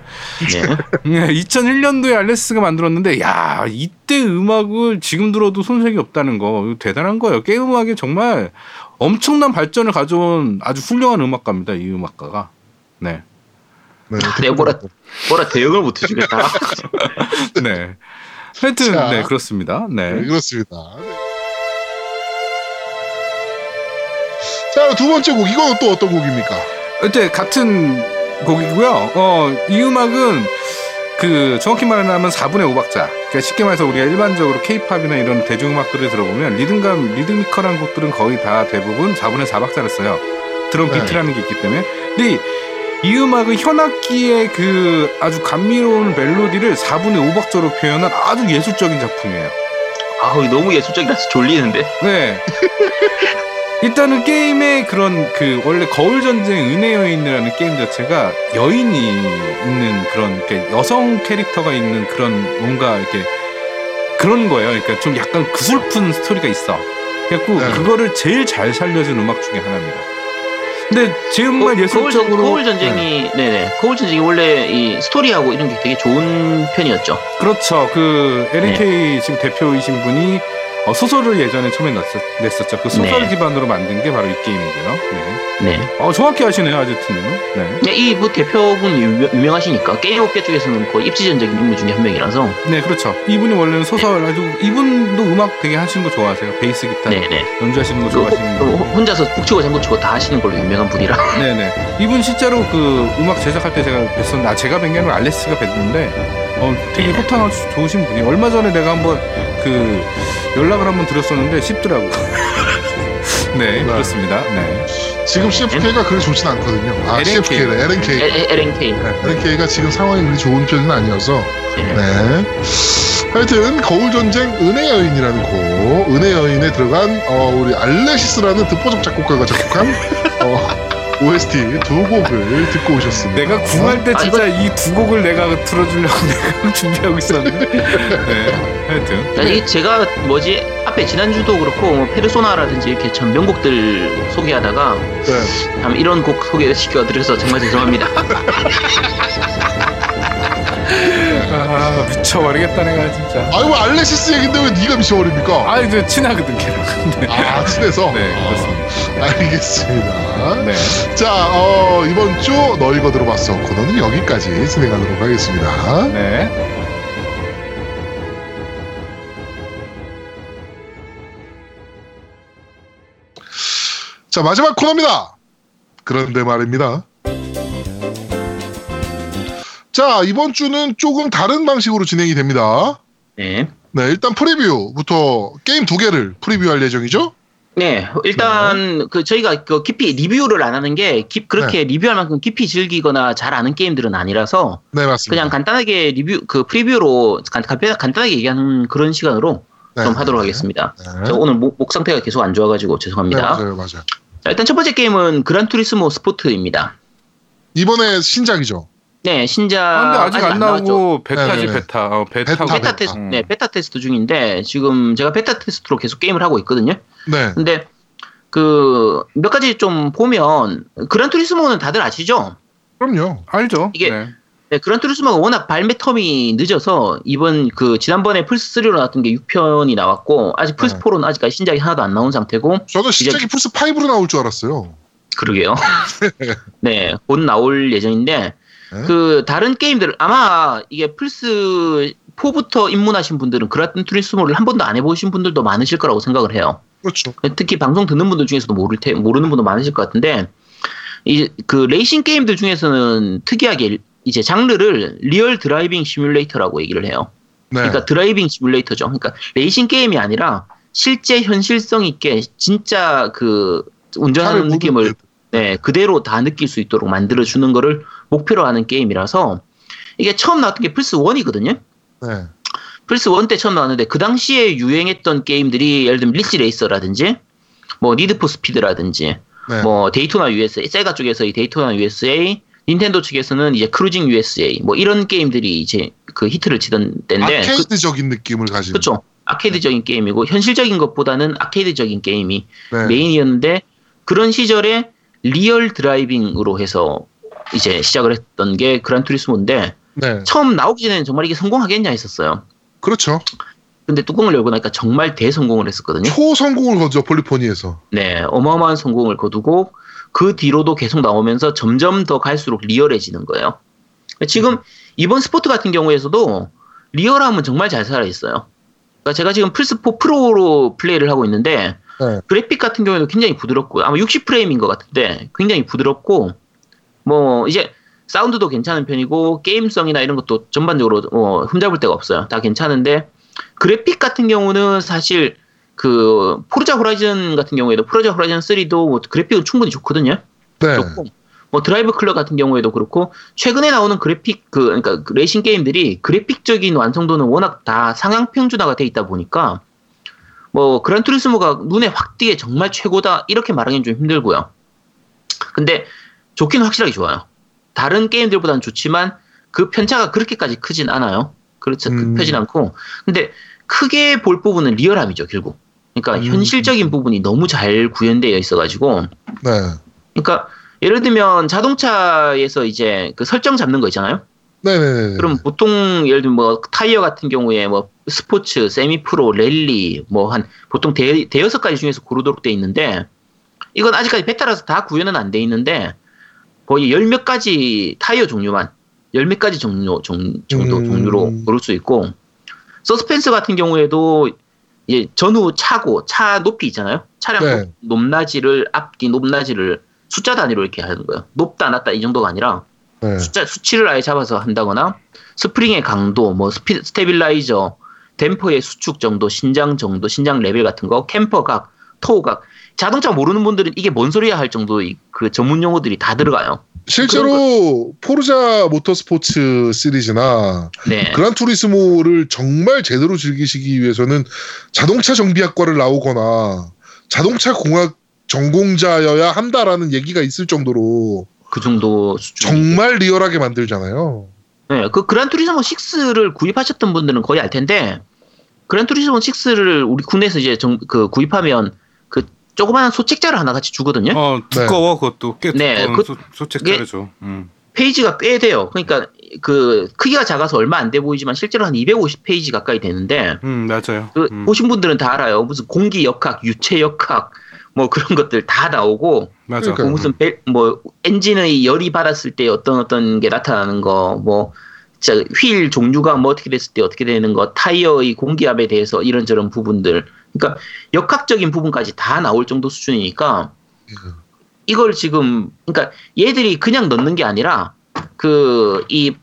네. 이천일 년도에 알레시스가 만들었는데, 야, 이때 음악을 지금 들어도 손색이 없다는 거, 대단한 거예요. 게임 음악에 정말 엄청난 발전을 가져온 아주 훌륭한 음악가입니다. 이 음악가가. 네. 네, 내가 뭐라, 뭐라 대응을 못해주겠다. 네. 하여튼, 자, 네, 그렇습니다. 네. 네, 그렇습니다. 자, 두 번째 곡, 이건 또 어떤 곡입니까? 일단, 같은 곡이고요. 어, 이 음악은, 그, 정확히 말하면 사분의 오 박자. 그러니까 쉽게 말해서 우리가 일반적으로 케이팝이나 이런 대중음악들을 들어보면 리듬감, 리드미컬한 곡들은 거의 다 대부분 사분의 사 박자를 써요. 드럼 비트라는 네. 게 있기 때문에. 근데 이 음악은 현악기의 그 아주 감미로운 멜로디를 사분의 오 박자로 표현한 아주 예술적인 작품이에요. 아우, 너무 예술적이라서 졸리는데. 네. 일단은 게임의 그런 그 원래 거울전쟁 은혜여인이라는 게임 자체가 여인이 있는 그런 이렇게 여성 캐릭터가 있는 그런 뭔가 이렇게 그런 거예요. 그러니까 좀 약간 그 슬픈 스토리가 있어. 그래갖고 네. 그거를 제일 잘 살려준 음악 중에 하나입니다. 근데 정말 어, 예술적으로 거울 전쟁이 네. 네네 거울 전쟁이 원래 이 스토리하고 이런 게 되게 좋은 편이었죠. 그렇죠. 그 엘엔케이 네. 지금 대표이신 분이 어, 소설을 예전에 처음에 냈었, 냈었죠. 그 소설 네. 기반으로 만든 게 바로 이 게임이고요. 네. 네. 어 정확히 아시네요, 아제트님. 네. 네, 이 뭐 대표분이 유명, 유명하시니까 게임 업계 쪽에서는 거의 입지전적인 인물 중에 한 명이라서. 네, 그렇죠. 이분이 원래는 소설 네. 아주 이분도 음악 되게 하시는 거 좋아하세요. 베이스 기타 네, 네. 연주하시는 거 좋아하시는 그, 거. 혼자서 북치고 장구치고 다 하시는 걸로 유명한 분이라. 네, 네. 이분 실제로 그 음악 제작할 때 제가 뵀었는데 아, 제가 뵌 게 아니라 알레스가 뵀는데. 어, 되게 호탕하고 좋으신 분이 얼마 전에 내가 한번 그 연락을 한번 드렸었는데 쉽더라고요. 네, 네 그렇습니다. 네 지금 씨에프케이가 그리 좋진 않거든요. 아, 씨에프케이래. 엘엔케이. 엘엔케이. 엘엔케이가 지금 상황이 그리 좋은 편은 아니어서. 네. 하여튼 거울전쟁 은혜여인이라는 곡, 은혜여인에 들어간 어, 우리 알레시스라는 듣보적 작곡가가 작곡한 어. 오에스티 두 곡을 듣고 오셨습니다. 내가 궁할 때 진짜 아, 이건... 이 두 곡을 내가 들어주려고 내가 준비하고 있었는데. 네, 하여튼. 아니, 제가 뭐지 앞에 지난주도 그렇고 뭐 페르소나라든지 이렇게 참 명곡들 소개하다가 네. 참 이런 곡 소개시켜드려서 정말 죄송합니다. 아, 미쳐버리겠다 내가 진짜. 아이고 알레시스 얘긴데 왜 네가 미쳐버립니까? 아 이제 친하거든 걔랑. 네. 아 친해서? 네 그렇습니다. 아, 알겠습니다. 네. 자 어, 이번 주 너 이거 들어봤어 코너는 여기까지 진행하도록 하겠습니다. 네. 자 마지막 코너입니다. 그런데 말입니다. 자 이번 주는 조금 다른 방식으로 진행이 됩니다. 네. 네 일단 프리뷰부터 게임 두 개를 프리뷰할 예정이죠? 네 일단 네. 그 저희가 그 깊이 리뷰를 안 하는 게 깊 그렇게 네. 리뷰할 만큼 깊이 즐기거나 잘 아는 게임들은 아니라서 네 맞습니다. 그냥 간단하게 리뷰 그 프리뷰로 간, 간단하게 얘기하는 그런 시간으로 네. 좀 하도록 네. 하겠습니다. 네. 저 오늘 목, 목 상태가 계속 안 좋아가지고 죄송합니다. 네, 맞아요 맞아요. 자, 일단 첫 번째 게임은 그란투리스모 스포츠입니다. 이번에 신작이죠? 네, 신작. 아, 근데 아직, 아직 안, 안 나오고, 베타지, 네네네. 베타. 어, 베타, 베타, 베타 테스트. 음. 네, 베타 테스트 중인데, 지금 제가 베타 테스트로 계속 게임을 하고 있거든요. 네. 근데, 그 몇 가지 좀 보면 그란투리스모는 다들 아시죠? 그럼요, 알죠. 이게 네. 네, 그란투리스모가 워낙 발매 텀이 늦어서 이번 그 지난번에 플스쓰리로 나왔던 게 육 편이 나왔고 아직 플스사로는 네. 아직까지 신작이 하나도 안 나온 상태고. 저도 신작이 플스파이브로 나올 줄 알았어요. 그러게요. 네, 곧 나올 예정인데 네? 그 다른 게임들 아마 이게 플스사부터 입문하신 분들은 그란투리스모를 한 번도 안 해보신 분들도 많으실 거라고 생각을 해요. 그렇죠. 특히 방송 듣는 분들 중에서도 모를 테, 모르는 분도 많으실 것 같은데 이 그 레이싱 게임들 중에서는 특이하게 이제 장르를 리얼 드라이빙 시뮬레이터라고 얘기를 해요. 네. 그러니까 드라이빙 시뮬레이터죠. 그러니까 레이싱 게임이 아니라 실제 현실성 있게 진짜 그 운전하는 느낌을 네, 그대로 다 느낄 수 있도록 만들어 주는 거를 목표로 하는 게임이라서 이게 처음 나왔던 게 플스원이거든요. 네. 플스원 때 처음 나왔는데 그 당시에 유행했던 게임들이 예를 들면 리치 레이서라든지 뭐 니드포스피드라든지 네. 뭐 데이토나 유에스에이, 세가 쪽에서의 데이토나 유에스에이, 닌텐도 측에서는 이제 크루징 유에스에이 뭐 이런 게임들이 이제 그 히트를 치던 때인데 아케이드적인 그, 느낌을 가지고 그렇죠. 아케이드적인 네. 게임이고 현실적인 것보다는 아케이드적인 게임이 네. 메인이었는데 그런 시절에 리얼 드라이빙으로 해서 이제 시작을 했던 게 그란투리스모인데 네. 처음 나오기 전에는 정말 이게 성공하겠냐 했었어요. 그렇죠. 근데 뚜껑을 열고 나니까 정말 대성공을 했었거든요. 초성공을 거두죠, 폴리포니에서. 네, 어마어마한 성공을 거두고 그 뒤로도 계속 나오면서 점점 더 갈수록 리얼해지는 거예요. 지금 음. 이번 스포트 같은 경우에서도 리얼함은 정말 잘 살아있어요. 그러니까 제가 지금 플스사 프로로 플레이를 하고 있는데 네. 그래픽 같은 경우에도 굉장히 부드럽고 아마 육십 프레임인 것 같은데 굉장히 부드럽고 뭐 이제 사운드도 괜찮은 편이고 게임성이나 이런 것도 전반적으로 뭐 흠잡을 데가 없어요. 다 괜찮은데 그래픽 같은 경우는 사실 그 포르자 호라이즌 같은 경우에도 포르자 호라이즌 쓰리도 뭐 그래픽은 충분히 좋거든요. 네. 좋고 뭐 드라이브 클럽 같은 경우에도 그렇고 최근에 나오는 그래픽 그 그러니까 레이싱 게임들이 그래픽적인 완성도는 워낙 다 상향 평준화가 돼 있다 보니까 뭐 그란투리스모가 눈에 확 띄게 정말 최고다 이렇게 말하기는 좀 힘들고요. 근데 좋긴 확실하게 좋아요. 다른 게임들보다는 좋지만 그 편차가 그렇게까지 크진 않아요. 그렇죠. 음. 크진 않고. 근데 크게 볼 부분은 리얼함이죠, 결국. 그러니까 음. 현실적인 부분이 너무 잘 구현되어 있어가지고. 네. 그러니까 예를 들면 자동차에서 이제 그 설정 잡는 거 있잖아요. 네네네. 그럼 보통 예를 들면 뭐 타이어 같은 경우에 뭐 스포츠, 세미프로, 랠리 뭐 한 보통 대, 대여섯 가지 중에서 고르도록 돼 있는데 이건 아직까지 베타라서 다 구현은 안 돼 있는데 거의 열 몇 가지 타이어 종류만 열 몇 가지 종류 종, 정도 음. 종류로 고를 수 있고 서스펜스 같은 경우에도 예, 전후 차고 차 높이 있잖아요. 차량 네. 높낮이를 앞뒤 높낮이를 숫자 단위로 이렇게 하는 거예요. 높다 낮다 이 정도가 아니라 네. 숫자 수치를 아예 잡아서 한다거나 스프링의 강도, 뭐 스피, 스테빌라이저, 댐퍼의 수축 정도, 신장 정도, 신장 레벨 같은 거, 캠퍼 각, 토우 각. 자동차 모르는 분들은 이게 뭔 소리야 할 정도의 그 전문 용어들이 다 들어가요. 실제로 포르자 모터스포츠 시리즈나 네. 그란투리스모를 정말 제대로 즐기시기 위해서는 자동차 정비학과를 나오거나 자동차 공학 전공자여야 한다라는 얘기가 있을 정도로 그 정도 수준 정말 리얼하게 만들잖아요. 네, 그 그란투리스모 식스를 구입하셨던 분들은 거의 알 텐데 그란투리스모 식스를 우리 국내에서 이제 정, 그 구입하면 조그마한 소책자를 하나 같이 주거든요. 어, 두꺼워 네. 그것도 꽤 네, 두꺼운 그, 소, 소책자를 줘. 음. 페이지가 꽤 돼요. 그러니까 그 크기가 작아서 얼마 안 돼 보이지만 실제로 한 이백오십 페이지 가까이 되는데. 음 맞아요. 그, 음. 보신 분들은 다 알아요. 무슨 공기 역학, 유체 역학 뭐 그런 것들 다 나오고. 맞아. 뭐 무슨 배, 뭐 엔진의 열이 받았을 때 어떤 어떤 게 나타나는 거, 뭐 진짜 휠 종류가 뭐 어떻게 됐을 때 어떻게 되는 거, 타이어의 공기압에 대해서 이런저런 부분들. 그러니까 역학적인 부분까지 다 나올 정도 수준이니까 이걸 지금 그러니까 얘들이 그냥 넣는 게 아니라 그 이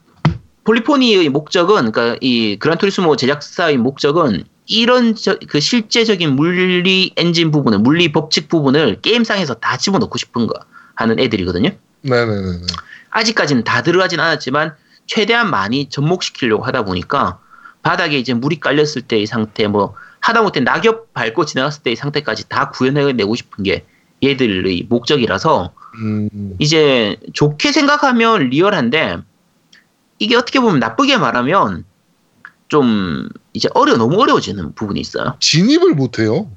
폴리포니의 목적은 그러니까 이 그란투리스모 제작사의 목적은 이런 저, 그 실제적인 물리 엔진 부분을 물리 법칙 부분을 게임상에서 다 집어넣고 싶은 거 하는 애들이거든요. 네네네. 아직까지는 다 들어가진 않았지만 최대한 많이 접목시키려고 하다 보니까 바닥에 이제 물이 깔렸을 때의 상태 뭐 하다못해 낙엽 밟고 지나갔을 때의 상태까지 다 구현해내고 싶은 게 얘들의 목적이라서 음. 이제 좋게 생각하면 리얼한데 이게 어떻게 보면 나쁘게 말하면 좀 이제 어려 너무 어려워지는 부분이 있어요. 진입을 못해요.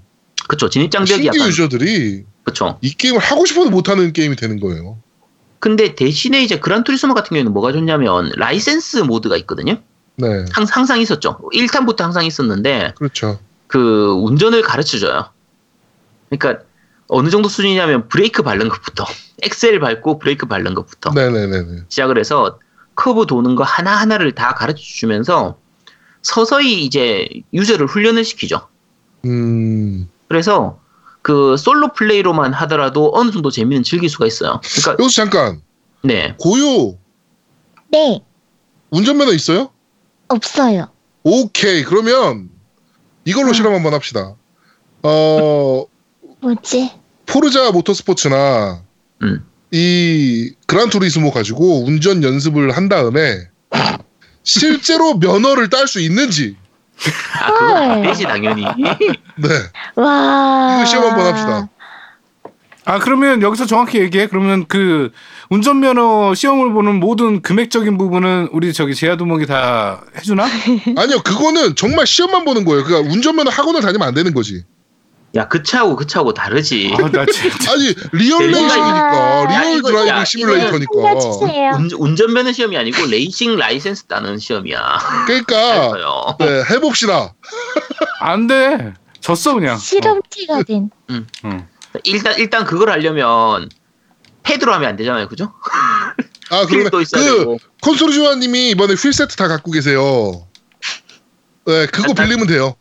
그렇죠. 진입장벽이 약간 신규 유저들이 그렇죠. 이 게임을 하고 싶어도 못하는 게임이 되는 거예요. 근데 대신에 이제 그란투리스모 같은 경우에는 뭐가 좋냐면 라이센스 모드가 있거든요. 네. 항, 항상 있었죠. 일 탄부터 항상 있었는데. 그렇죠. 그 운전을 가르쳐줘요. 그러니까 어느 정도 수준이냐면 브레이크 밟는 것부터 엑셀 밟고 브레이크 밟는 것부터 네네네네. 시작을 해서 커브 도는 거 하나하나를 다 가르쳐주면서 서서히 이제 유저를 훈련을 시키죠. 음. 그래서 그 솔로 플레이로만 하더라도 어느 정도 재미는 즐길 수가 있어요. 그러니까 여기서 잠깐. 네. 고요. 네. 운전면허 있어요? 없어요. 오케이. 그러면 이걸로 어. 실험 한번 합시다. 어. 뭐지? 포르자 모터스포츠나 음. 이 그란투리스모 가지고 운전 연습을 한 다음에 실제로 면허를 딸 수 있는지. 아, 그건 안 되지 당연히. 네. 와. 이거 시험 한번 합시다. 아, 그러면 여기서 정확히 얘기해. 그러면 그 운전면허 시험을 보는 모든 금액적인 부분은 우리 저기 제야도목이 다 해주나? 아니요, 그거는 정말 시험만 보는 거예요. 그러니까 운전면허 학원을 다니면 안 되는 거지. 야, 그 차하고 그 차하고 다르지. 아, 나 진짜. 아니, 리얼 레이싱이니까. 리얼 이거, 드라이빙 야, 시뮬레이터니까. 운, 운전면허 시험이 아니고 레이싱 라이센스 따는 시험이야. 그러니까. 네, 해봅시다. 안 돼. 졌어 그냥. 실험체가 된. 어. 응. 응. 일단 일단 그걸 하려면 패드로 하면 안 되잖아요, 그죠? 아, 그러네. 그 콘솔주아님이 이번에 휠 세트 다 갖고 계세요. 네, 그거 나, 빌리면 돼요.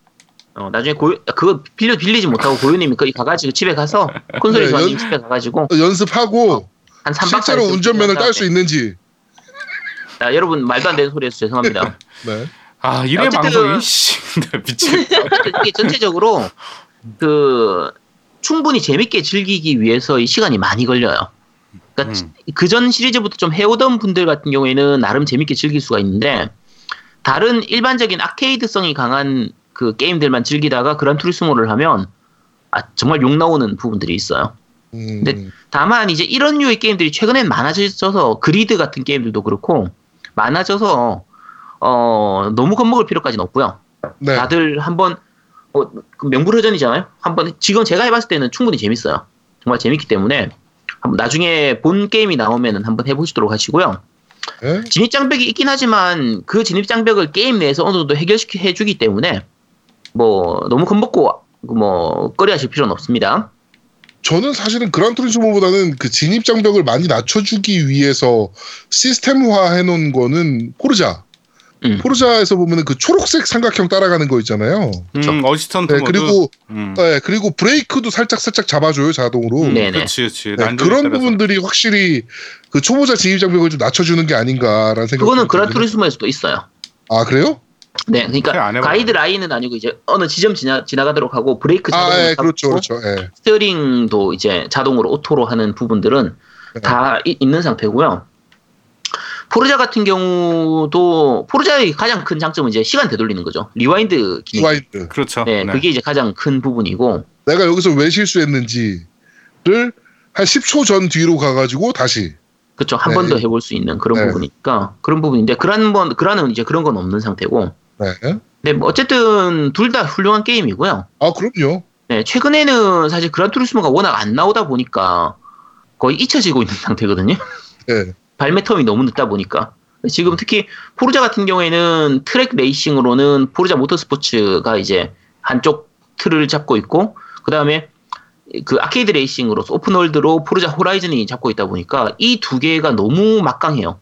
어, 나중에 고유, 그거 빌려 빌리지 못하고 고유님이 거기 가가지고 집에 가서 콘솔주아님 네, 집에 가가지고 연습하고 어, 한 삼 박 실제로 운전면허를 딸 수 있는지. 나 여러분 말도 안 되는 소리해서 죄송합니다. 네. 아, 이래 망설이. 씨, 미치겠다. 이게 전체적으로 그. 충분히 재밌게 즐기기 위해서 이 시간이 많이 걸려요. 그러니까 음. 그전 시리즈부터 좀 해오던 분들 같은 경우에는 나름 재밌게 즐길 수가 있는데 다른 일반적인 아케이드성이 강한 그 게임들만 즐기다가 그란투리스모를 하면 아, 정말 욕 나오는 부분들이 있어요. 음. 근데 다만 이제 이런 류의 게임들이 최근엔 많아져서 그리드 같은 게임들도 그렇고 많아져서 어, 너무 겁먹을 필요까지는 없고요. 네. 다들 한번 어, 명불허전이잖아요. 한번 지금 제가 해봤을 때는 충분히 재밌어요. 정말 재밌기 때문에 한번 나중에 본 게임이 나오면은 한번 해보시도록 하시고요. 에? 진입장벽이 있긴 하지만 그 진입장벽을 게임 내에서 어느 정도 해결시켜 해주기 때문에 뭐 너무 겁먹고 뭐 꺼려하실 필요는 없습니다. 저는 사실은 그란투리스모보다는 그 진입장벽을 많이 낮춰주기 위해서 시스템화 해놓은 거는 포르자. 음. 포르자에서 보면은 그 초록색 삼각형 따라가는 거 있잖아요. 음, 어시스턴트 네, 모드. 그리고 음. 네, 그리고 브레이크도 살짝 살짝 잡아줘요 자동으로. 네네. 그렇지, 그렇지. 네, 그런 따라서. 부분들이 확실히 그 초보자 진입 장벽을 좀 낮춰주는 게 아닌가라는 생각. 그거는 그란투리스모에서도 있어요. 아, 그래요? 네, 그러니까 가이드 라인은 아니고 이제 어느 지점 지나 지나가도록 하고 브레이크 자동으로 아, 예, 그렇죠, 그렇죠. 예. 스티어링도 이제 자동으로 오토로 하는 부분들은 예. 다 이, 있는 상태고요. 포르자 같은 경우도 포르자의 가장 큰 장점은 이제 시간 되돌리는 거죠. 리와인드 기능. 리와인드. 그렇죠. 네, 네. 그게 이제 가장 큰 부분이고. 내가 여기서 왜 실수했는지를 한 십 초 전 뒤로 가가지고 다시. 그렇죠. 한 번 더 네. 해볼 수 있는 그런 네. 부분이니까 그런 부분인데 그런 번 그라는 이제 그런 건 없는 상태고. 네. 네, 뭐 어쨌든 둘 다 훌륭한 게임이고요. 아, 그럼요. 네, 최근에는 사실 그란투리스모가 워낙 안 나오다 보니까 거의 잊혀지고 있는 상태거든요. 네. 발매 텀이 너무 늦다 보니까 지금 특히 포르자 같은 경우에는 트랙 레이싱으로는 포르자 모터스포츠가 이제 한쪽 틀을 잡고 있고 그 다음에 그 아케이드 레이싱으로 오픈월드로 포르자 호라이즌이 잡고 있다 보니까 이 두 개가 너무 막강해요.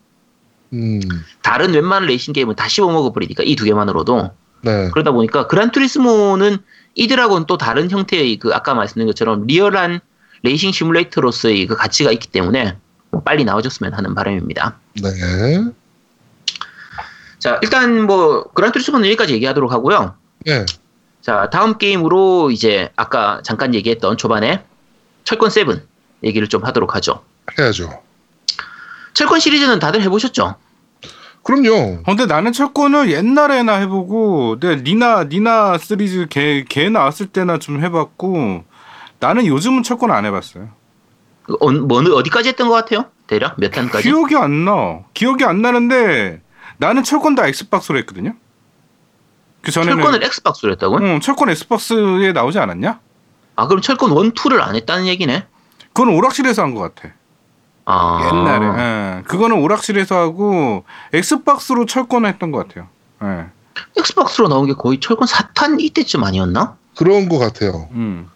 음. 다른 웬만한 레이싱 게임은 다 씹어먹어버리니까 이 두 개만으로도 네. 그러다 보니까 그란투리스모는 이들하고는 또 다른 형태의 그 아까 말씀드린 것처럼 리얼한 레이싱 시뮬레이터로서의 그 가치가 있기 때문에 빨리 나와줬으면 하는 바람입니다. 네. 자, 일단 뭐 그란투리스모는 여기까지 얘기하도록 하고요. 네. 자, 다음 게임으로 이제 아까 잠깐 얘기했던 초반에 철권 세븐 얘기를 좀 하도록 하죠. 해야죠. 철권 시리즈는 다들 해보셨죠? 그럼요. 근데 나는 철권을 옛날에나 해보고, 내 니나 니나 시리즈 걔 걔 나왔을 때나 좀 해봤고, 나는 요즘은 철권 안 해봤어요. 어, 뭐, 어디까지 했던 것 같아요? 대략 몇 탄까지? 기억이 안 나. 기억이 안 나는데 나는 철권 다 엑스박스로 했거든요. 그 전에는 철권을 엑스박스로 했다고요? 응, 철권 엑스박스에 나오지 않았냐? 아, 그럼 철권 일, 이를 안 했다는 얘기네. 그건 오락실에서 한 것 같아. 아. 옛날에. 네. 그거는 오락실에서 하고 엑스박스로 철권 했던 것 같아요. 네. 엑스박스로 나온 게 거의 철권 사탄 이때쯤 아니었나? 그런 것 같아요. 음.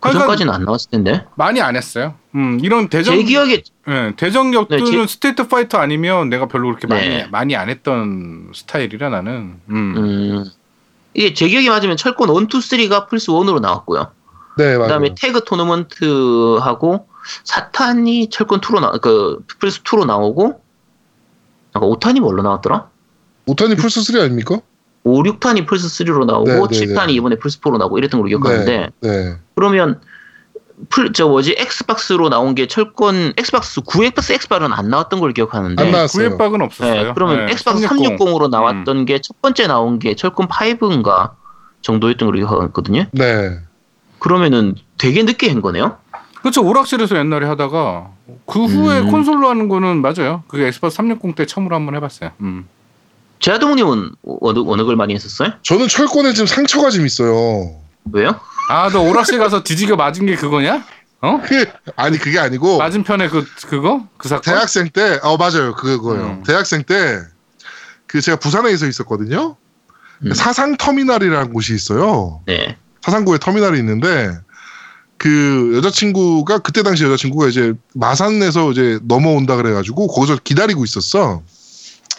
그전까지는 안 나왔을 텐데. 많이 안 했어요. 음, 이런 대전. 제 기억에. 네, 대전 격투는 네, 제... 스트리트 파이터 아니면 내가 별로 그렇게 네. 많이 많이 안 했던 스타일이라 나는. 음. 음. 이게 제 기억이 맞으면 철권 일, 이, 삼가 플스 원으로 나왔고요. 네, 맞아요. 그다음에 태그 토너먼트 하고 사탄이 철권 이로 나, 그 플스 이로 나오고. 아까 오탄이 뭘로 나왔더라? 오탄이 플스 삼 아닙니까? 오, 육탄이 플스 삼로 나오고 네, 네, 칠탄이 네. 이번에 플스 사로 나오고 이랬던 걸로 기억하는데 네, 네. 그러면 풀, 저 뭐지 엑스박스로 나온 게 철권 엑스박스 구, 엑스박스 엑스박은 안 나왔던 걸 기억하는데 구 엑스박은 없었어요. 네, 그러면 네, 엑스박스 삼백육십으로 나왔던 음. 게 첫 번째 나온 게 철권 오인가 정도였던 걸로 기억하거든요. 네. 그러면은 되게 늦게 한 거네요. 그렇죠. 오락실에서 옛날에 하다가 그 후에 음. 콘솔로 하는 거는 맞아요. 그게 엑스박스 삼백육십 때 처음으로 한번 해봤어요. 음. 제아동님은 어느, 어느 걸 많이 했었어요? 저는 철권에 지금 상처가 좀 있어요. 왜요? 아, 너 오락실 가서 뒤지겨 맞은 게 그거냐? 어? 아니 그게 아니고 맞은편에 그, 그거? 그 사건? 대학생 때, 어 맞아요 그거예요. 음. 대학생 때 그 제가 부산에서 있었거든요. 음. 사상터미널이라는 곳이 있어요. 네. 사상구에 터미널이 있는데 그 여자친구가 그때 당시 여자친구가 이제 마산에서 이제 넘어온다 그래가지고 거기서 기다리고 있었어.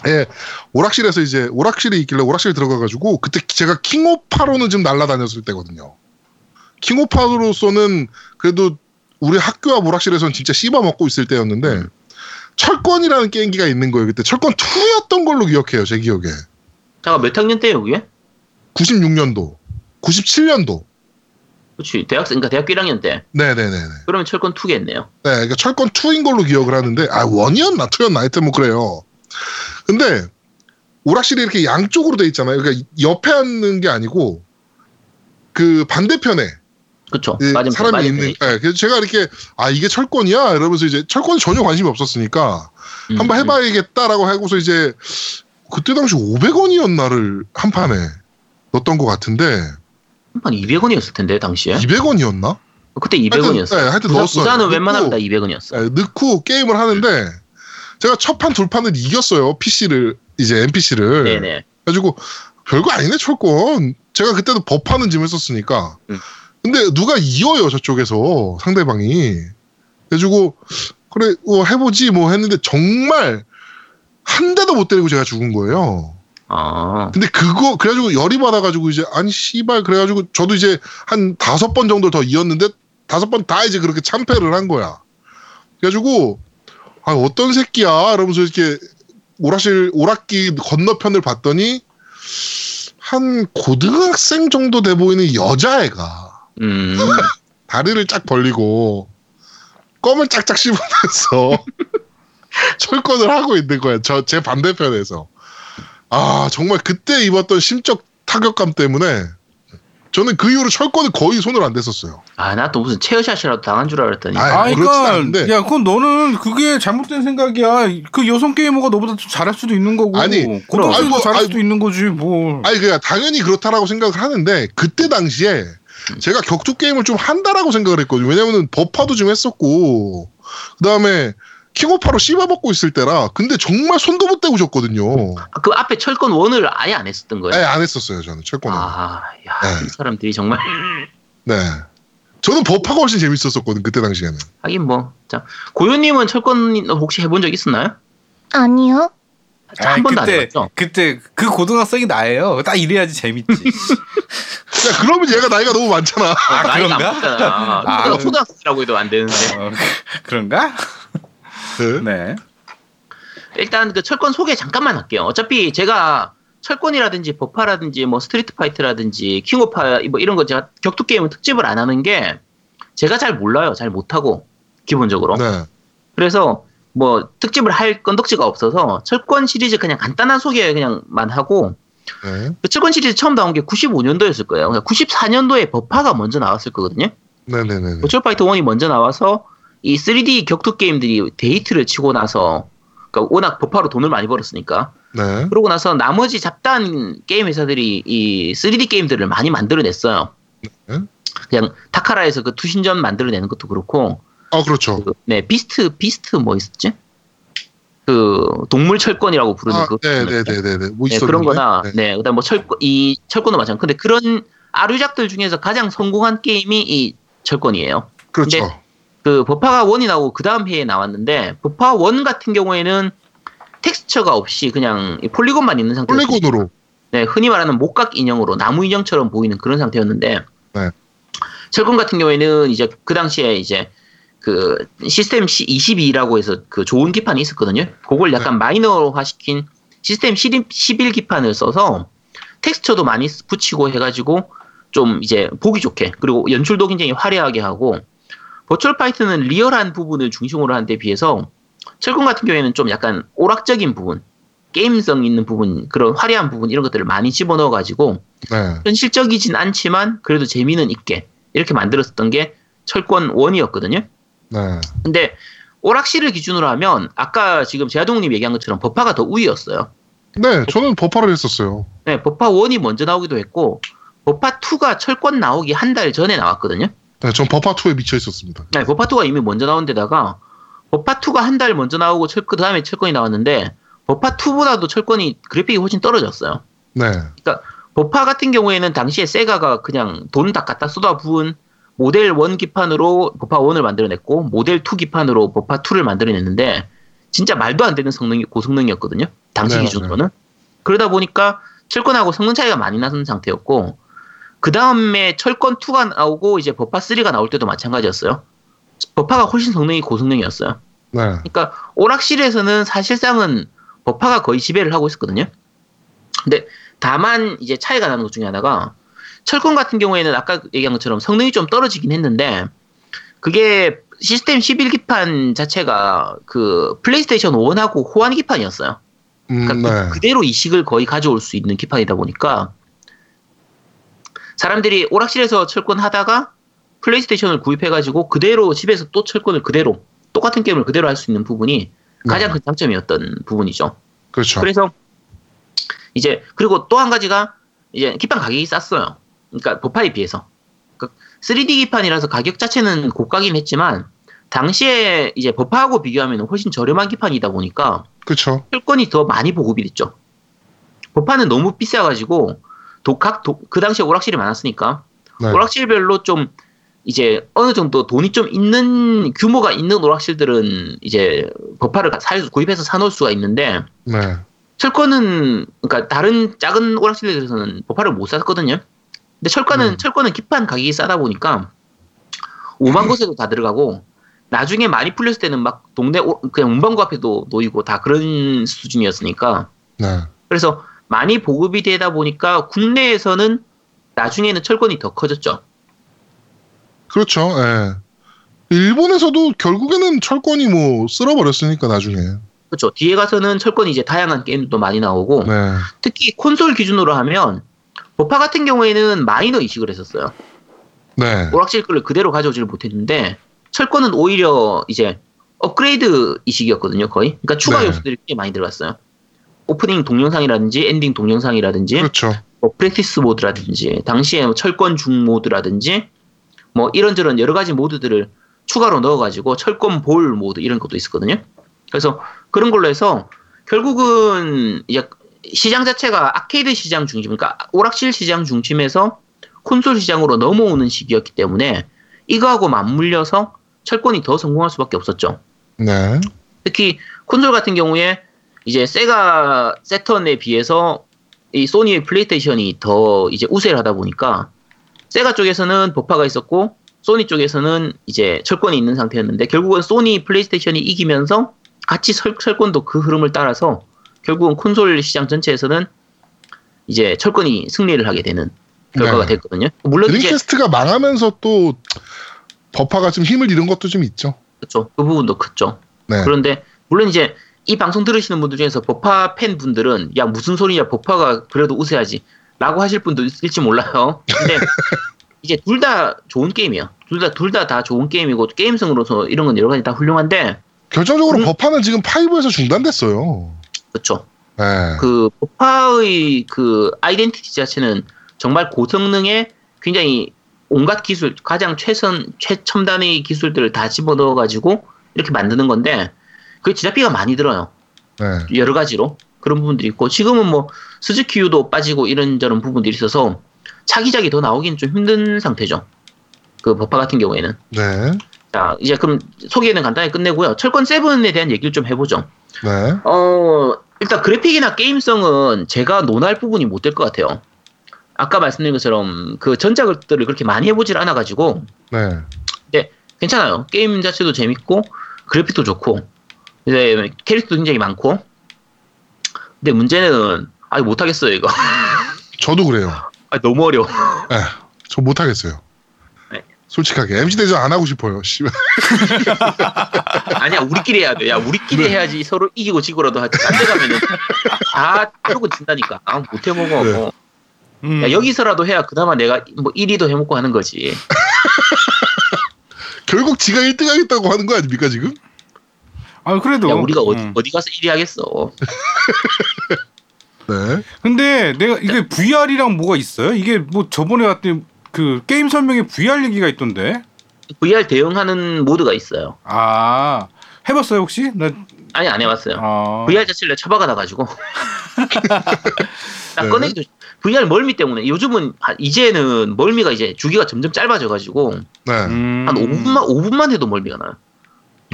예, 오락실에서 이제 오락실이 있길래 오락실 들어가가지고 그때 제가 킹오파로는 지금 날라다녔을 때거든요. 킹오파로서는 그래도 우리 학교와 오락실에서는 진짜 씹어먹고 있을 때였는데 철권이라는 게임기가 있는 거예요. 그때 철권 이였던 걸로 기억해요. 제 기억에. 잠깐 몇 학년 때예요 그게? 구십육 년도 구십칠 년도 그렇지. 대학생, 그러니까 대학교 일 학년 때. 네네네. 그러면 철권 이겠네요. 네, 그러니까 철권 이인 걸로 기억을 하는데 아 일이었나 이였나 하여튼 뭐 그래요. 근데 오락실이 이렇게 양쪽으로 돼 있잖아요. 그러니까 옆에 앉는 게 아니고 그 반대편에 그쵸, 예, 맞은, 사람이 맞은, 있는. 예, 그래서 제가 이렇게 아 이게 철권이야 이러면서 이제 철권에 전혀 관심이 없었으니까 음, 한번 해봐야겠다라고 하고서 이제 그때 당시 오백 원이었나를 한 판에 넣었던 것 같은데 한 판 이백 원이었을 텐데 당시에 이백 원이었나? 그때 이백 원이었어. 하여튼, 예, 하여튼 부산, 넣었어요. 부산은 웬만하면 다 이백 원이었어. 예, 넣고 게임을 하는데. 음. 제가 첫 판, 둘 판을 이겼어요. 피씨를, 이제 엠피씨를. 네네. 그래가지고, 별거 아니네, 철권. 제가 그때도 법하는 짐을 썼으니까. 음. 근데 누가 이어요, 저쪽에서. 상대방이. 그래가지고, 그래, 뭐 해보지, 뭐 했는데, 정말, 한 대도 못 때리고 제가 죽은 거예요. 아. 근데 그거, 그래가지고 열이 받아가지고, 이제, 아니, 씨발, 그래가지고, 저도 이제 한 다섯 번 정도 더 이었는데, 다섯 번 다 이제 그렇게 참패를 한 거야. 그래가지고, 아, 어떤 새끼야? 이러면서 이렇게 오락실, 오락기 건너편을 봤더니, 한 고등학생 정도 돼 보이는 여자애가, 음. 다리를 쫙 벌리고, 껌을 짝짝 씹으면서, 철권을 하고 있는 거야. 저, 제 반대편에서. 아, 정말 그때 입었던 심적 타격감 때문에, 저는 그 이후로 철권을 거의 손을 안 댔었어요. 아, 나 또 무슨 체어샷이라도 당한 줄 알았더니. 아, 그러니까. 야, 그건 너는 그게 잘못된 생각이야. 그 여성 게이머가 너보다 좀 잘할 수도 있는 거고. 아니, 고등학생도 뭐, 잘할 아니, 수도 있는 거지 뭐. 아니, 그냥 당연히 그렇다라고 생각을 하는데 그때 당시에 제가 격투 게임을 좀 한다라고 생각을 했거든요. 왜냐면은 버파도 좀 했었고, 그 다음에. 킹오파로 씹어먹고 있을 때라 근데 정말 손도 못 대고 졌거든요. 아, 그 앞에 철권 일을 아예 안 했었던 거예요? 네, 안 했었어요. 저는 철권 일. 아, 야, 네. 이 사람들이 정말. 네. 저는 버파가 훨씬 재밌었었거든 그때 당시에는. 하긴 뭐. 자, 고유님은 철권 혹시 해본 적 있었나요? 아니요. 자, 한 아니, 번도 그때, 안 해봤죠? 그때 그 고등학생이 나예요. 딱 이래야지 재밌지. 야, 그러면 얘가 나이가 너무 많잖아. 아, 나이가 많잖아. 아, 초등학생이라고 해도 안 되는데. 어, 그런가? 네. 네. 일단 그 철권 소개 잠깐만 할게요. 어차피 제가 철권이라든지 버파라든지 뭐 스트리트 파이트라든지 킹오파 뭐 이런 거 제가 격투 게임은 특집을 안 하는 게 제가 잘 몰라요. 잘 못하고 기본적으로. 네. 그래서 뭐 특집을 할 건덕지가 없어서 철권 시리즈 그냥 간단한 소개 그냥만 하고 네. 그 철권 시리즈 처음 나온 게 구십오 년도였을 거예요. 구십사 년도에 버파가 먼저 나왔을 거거든요. 네네네. 버추얼 파이터 일이 먼저 나와서. 이 쓰리디 격투 게임들이 데이트를 치고 나서 그러니까 워낙 버파로 돈을 많이 벌었으니까 네. 그러고 나서 나머지 잡단 게임 회사들이 이 쓰리디 게임들을 많이 만들어냈어요. 네. 그냥 타카라에서 그 투신전 만들어내는 것도 그렇고 아, 그렇죠. 그, 네, 비스트, 비스트 뭐 있었지? 그 동물 철권이라고 부르는 아, 그. 네, 네, 네, 네, 네. 뭐 네, 그런 거나, 네. 네, 그다음 뭐 철권, 이 철권도 마찬가지. 근데 그런 아류작들 중에서 가장 성공한 게임이 이 철권이에요. 그렇죠. 근데 그 버파가 일이 나오고 그 다음 해에 나왔는데 버파 일 같은 경우에는 텍스처가 없이 그냥 폴리곤만 있는 상태로. 폴리곤으로. 네, 흔히 말하는 목각 인형으로 나무 인형처럼 보이는 그런 상태였는데. 네. 철권 같은 경우에는 이제 그 당시에 이제 그 시스템 이십이라고 해서 그 좋은 기판이 있었거든요. 그걸 약간 네. 마이너화 시킨 시스템 십일 기판을 써서 텍스처도 많이 붙이고 해가지고 좀 이제 보기 좋게, 그리고 연출도 굉장히 화려하게 하고, 버추얼 파이터는 리얼한 부분을 중심으로 하는 데 비해서 철권 같은 경우에는 좀 약간 오락적인 부분, 게임성 있는 부분, 그런 화려한 부분 이런 것들을 많이 집어넣어가지고 네. 현실적이진 않지만 그래도 재미는 있게 이렇게 만들었었던 게 철권 일이었거든요. 네. 근데 오락실을 기준으로 하면 아까 지금 제아동님 얘기한 것처럼 버파가 더 우위였어요. 네, 저는 버파를 했었어요. 네, 버파 일이 먼저 나오기도 했고 버파 이가 철권 나오기 한 달 전에 나왔거든요. 네, 전 버파 이에 미쳐 있었습니다. 네, 버파 이가 이미 먼저 나온 데다가 버파 이가 한 달 먼저 나오고 철, 그 다음에 철권이 나왔는데 버파 이보다도 철권이 그래픽이 훨씬 떨어졌어요. 네. 그러니까 버파 같은 경우에는 당시에 세가가 그냥 돈 다 갖다 쏟아부은 모델 일 기판으로 버파 일을 만들어냈고 모델 이 기판으로 버파 이를 만들어냈는데 진짜 말도 안 되는 성능이 고성능이었거든요. 당시 네, 기준으로는. 네. 그러다 보니까 철권하고 성능 차이가 많이 나는 상태였고 그 다음에 철권 이가 나오고 이제 버파 삼이 나올 때도 마찬가지였어요. 버파가 훨씬 성능이 고성능이었어요. 네. 그러니까 오락실에서는 사실상은 버파가 거의 지배를 하고 있었거든요. 근데 다만 이제 차이가 나는 것 중에 하나가 철권 같은 경우에는 아까 얘기한 것처럼 성능이 좀 떨어지긴 했는데 그게 시스템 십일 기판 자체가 그 플레이스테이션 일하고 호환 기판이었어요. 그러니까 음, 네. 그, 그대로 이식을 거의 가져올 수 있는 기판이다 보니까 사람들이 오락실에서 철권 하다가 플레이스테이션을 구입해가지고 그대로 집에서 또 철권을 그대로 똑같은 게임을 그대로 할 수 있는 부분이 가장 네. 큰 장점이었던 부분이죠. 그렇죠. 그래서 이제 그리고 또 한 가지가 이제 기판 가격이 쌌어요. 그러니까 버파에 비해서. 그러니까 쓰리디 기판이라서 가격 자체는 고가긴 했지만 당시에 이제 버파하고 비교하면 훨씬 저렴한 기판이다 보니까 그렇죠. 철권이 더 많이 보급이 됐죠. 버파는 너무 비싸가지고 독학 독 그 당시에 오락실이 많았으니까 네. 오락실별로 좀 이제 어느 정도 돈이 좀 있는 규모가 있는 오락실들은 이제 버파를 살, 구입해서 사놓을 수가 있는데 네. 철권은 그러니까 다른 작은 오락실들에서는 버파를 못 샀거든요. 근데 철권은 음. 철권은 기판 가격이 싸다 보니까 오만 곳에도 다 들어가고 나중에 많이 풀렸을 때는 막 동네 오, 그냥 문방구 앞에도 놓이고 다 그런 수준이었으니까. 네. 그래서 많이 보급이 되다 보니까 국내에서는 나중에는 철권이 더 커졌죠. 그렇죠. 예. 일본에서도 결국에는 철권이 뭐 쓸어버렸으니까 나중에. 그렇죠. 뒤에 가서는 철권이 이제 다양한 게임도 많이 나오고 네. 특히 콘솔 기준으로 하면 버파 같은 경우에는 마이너 이식을 했었어요. 네. 오락실 걸 그대로 가져오질 못했는데 철권은 오히려 이제 업그레이드 이식이었거든요. 거의. 그러니까 추가 네. 요소들이 꽤 많이 들어갔어요. 오프닝 동영상이라든지 엔딩 동영상이라든지 그렇죠. 뭐 프랙티스 모드라든지 당시에 뭐 철권 중 모드라든지 뭐 이런저런 여러 가지 모드들을 추가로 넣어가지고 철권 볼 모드 이런 것도 있었거든요. 그래서 그런 걸로 해서 결국은 이제 시장 자체가 아케이드 시장 중심, 그러니까 오락실 시장 중심에서 콘솔 시장으로 넘어오는 시기였기 때문에 이거하고 맞물려서 철권이 더 성공할 수밖에 없었죠. 네. 특히 콘솔 같은 경우에 이제 세가 세턴에 비해서 이 소니의 플레이스테이션이 더 이제 우세를 하다 보니까 세가 쪽에서는 버파가 있었고 소니 쪽에서는 이제 철권이 있는 상태였는데 결국은 소니 플레이스테이션이 이기면서 같이 철, 철권도 그 흐름을 따라서 결국은 콘솔 시장 전체에서는 이제 철권이 승리를 하게 되는 결과가 네. 됐거든요. 물론 드림캐스트가 망하면서 또 버파가 좀 힘을 잃은 것도 좀 있죠. 그렇죠. 그 부분도 컸죠. 네. 그런데 물론 이제 이 방송 들으시는 분들 중에서 버파 팬분들은 야 무슨 소리냐 버파가 그래도 우세하지 라고 하실 분도 있을지 몰라요. 근데 이제 둘 다 좋은 게임이에요. 둘 다 둘 다 다 좋은 게임이고 게임성으로서 이런 건 여러 가지 다 훌륭한데 결정적으로 음, 버파는 지금 파이브에서 중단됐어요. 그렇죠. 네. 그 버파의 그 아이덴티티 자체는 정말 고성능의 굉장히 온갖 기술, 가장 최선, 최첨단의 기술들을 다 집어넣어가지고 이렇게 만드는 건데, 그게 제작비가 많이 들어요. 네. 여러 가지로. 그런 부분들이 있고, 지금은 뭐, 스즈키유도 빠지고 이런저런 부분들이 있어서, 차기작이 더 나오긴 좀 힘든 상태죠. 그 버파 같은 경우에는. 네. 자, 이제 그럼 소개는 간단히 끝내고요. 철권 세븐에 대한 얘기를 좀 해보죠. 네. 어, 일단 그래픽이나 게임성은 제가 논할 부분이 못 될 것 같아요. 아까 말씀드린 것처럼 그 전작들을 그렇게 많이 해보질 않아가지고. 네. 네, 괜찮아요. 게임 자체도 재밌고, 그래픽도 좋고, 이제 캐릭터도 굉장히 많고. 근데 문제는, 아, 못하겠어요, 이거. 저도 그래요. 아, 너무 어려워. 예, 네, 저 못하겠어요. 네. 솔직하게. 엠씨 대전 안 하고 싶어요, 씨발. 아니야, 우리끼리 해야 돼. 야, 우리끼리 네. 해야지 서로 이기고 지고라도 하지. 딴 데 가면은 다 따르고 진다니까. 아, 못해 먹어. 네. 뭐. 음. 야, 여기서라도 해야 그나마 내가 뭐 일 위도 해먹고 하는 거지. 결국 지가 일 등 하겠다고 하는 거 아닙니까, 지금? 아, 그래도. 야, 우리가 어디, 음. 어디 가서 일 위 하겠어. 네. 근데 내가 이게 브이알이랑 뭐가 있어요? 이게 뭐 저번에 왔더니 그 게임 설명에 브이알 얘기가 있던데? 브이알 대응하는 모드가 있어요. 아, 해봤어요, 혹시? 나... 아니, 안 해봤어요. 아... 브이알 자체를 처박아놔가지고. 나 네. 꺼내기도. 브이알 멀미 때문에. 요즘은, 이제는 멀미가 이제 주기가 점점 짧아져가지고. 네. 음... 한 오 분만, 오 분만 해도 멀미가 나요.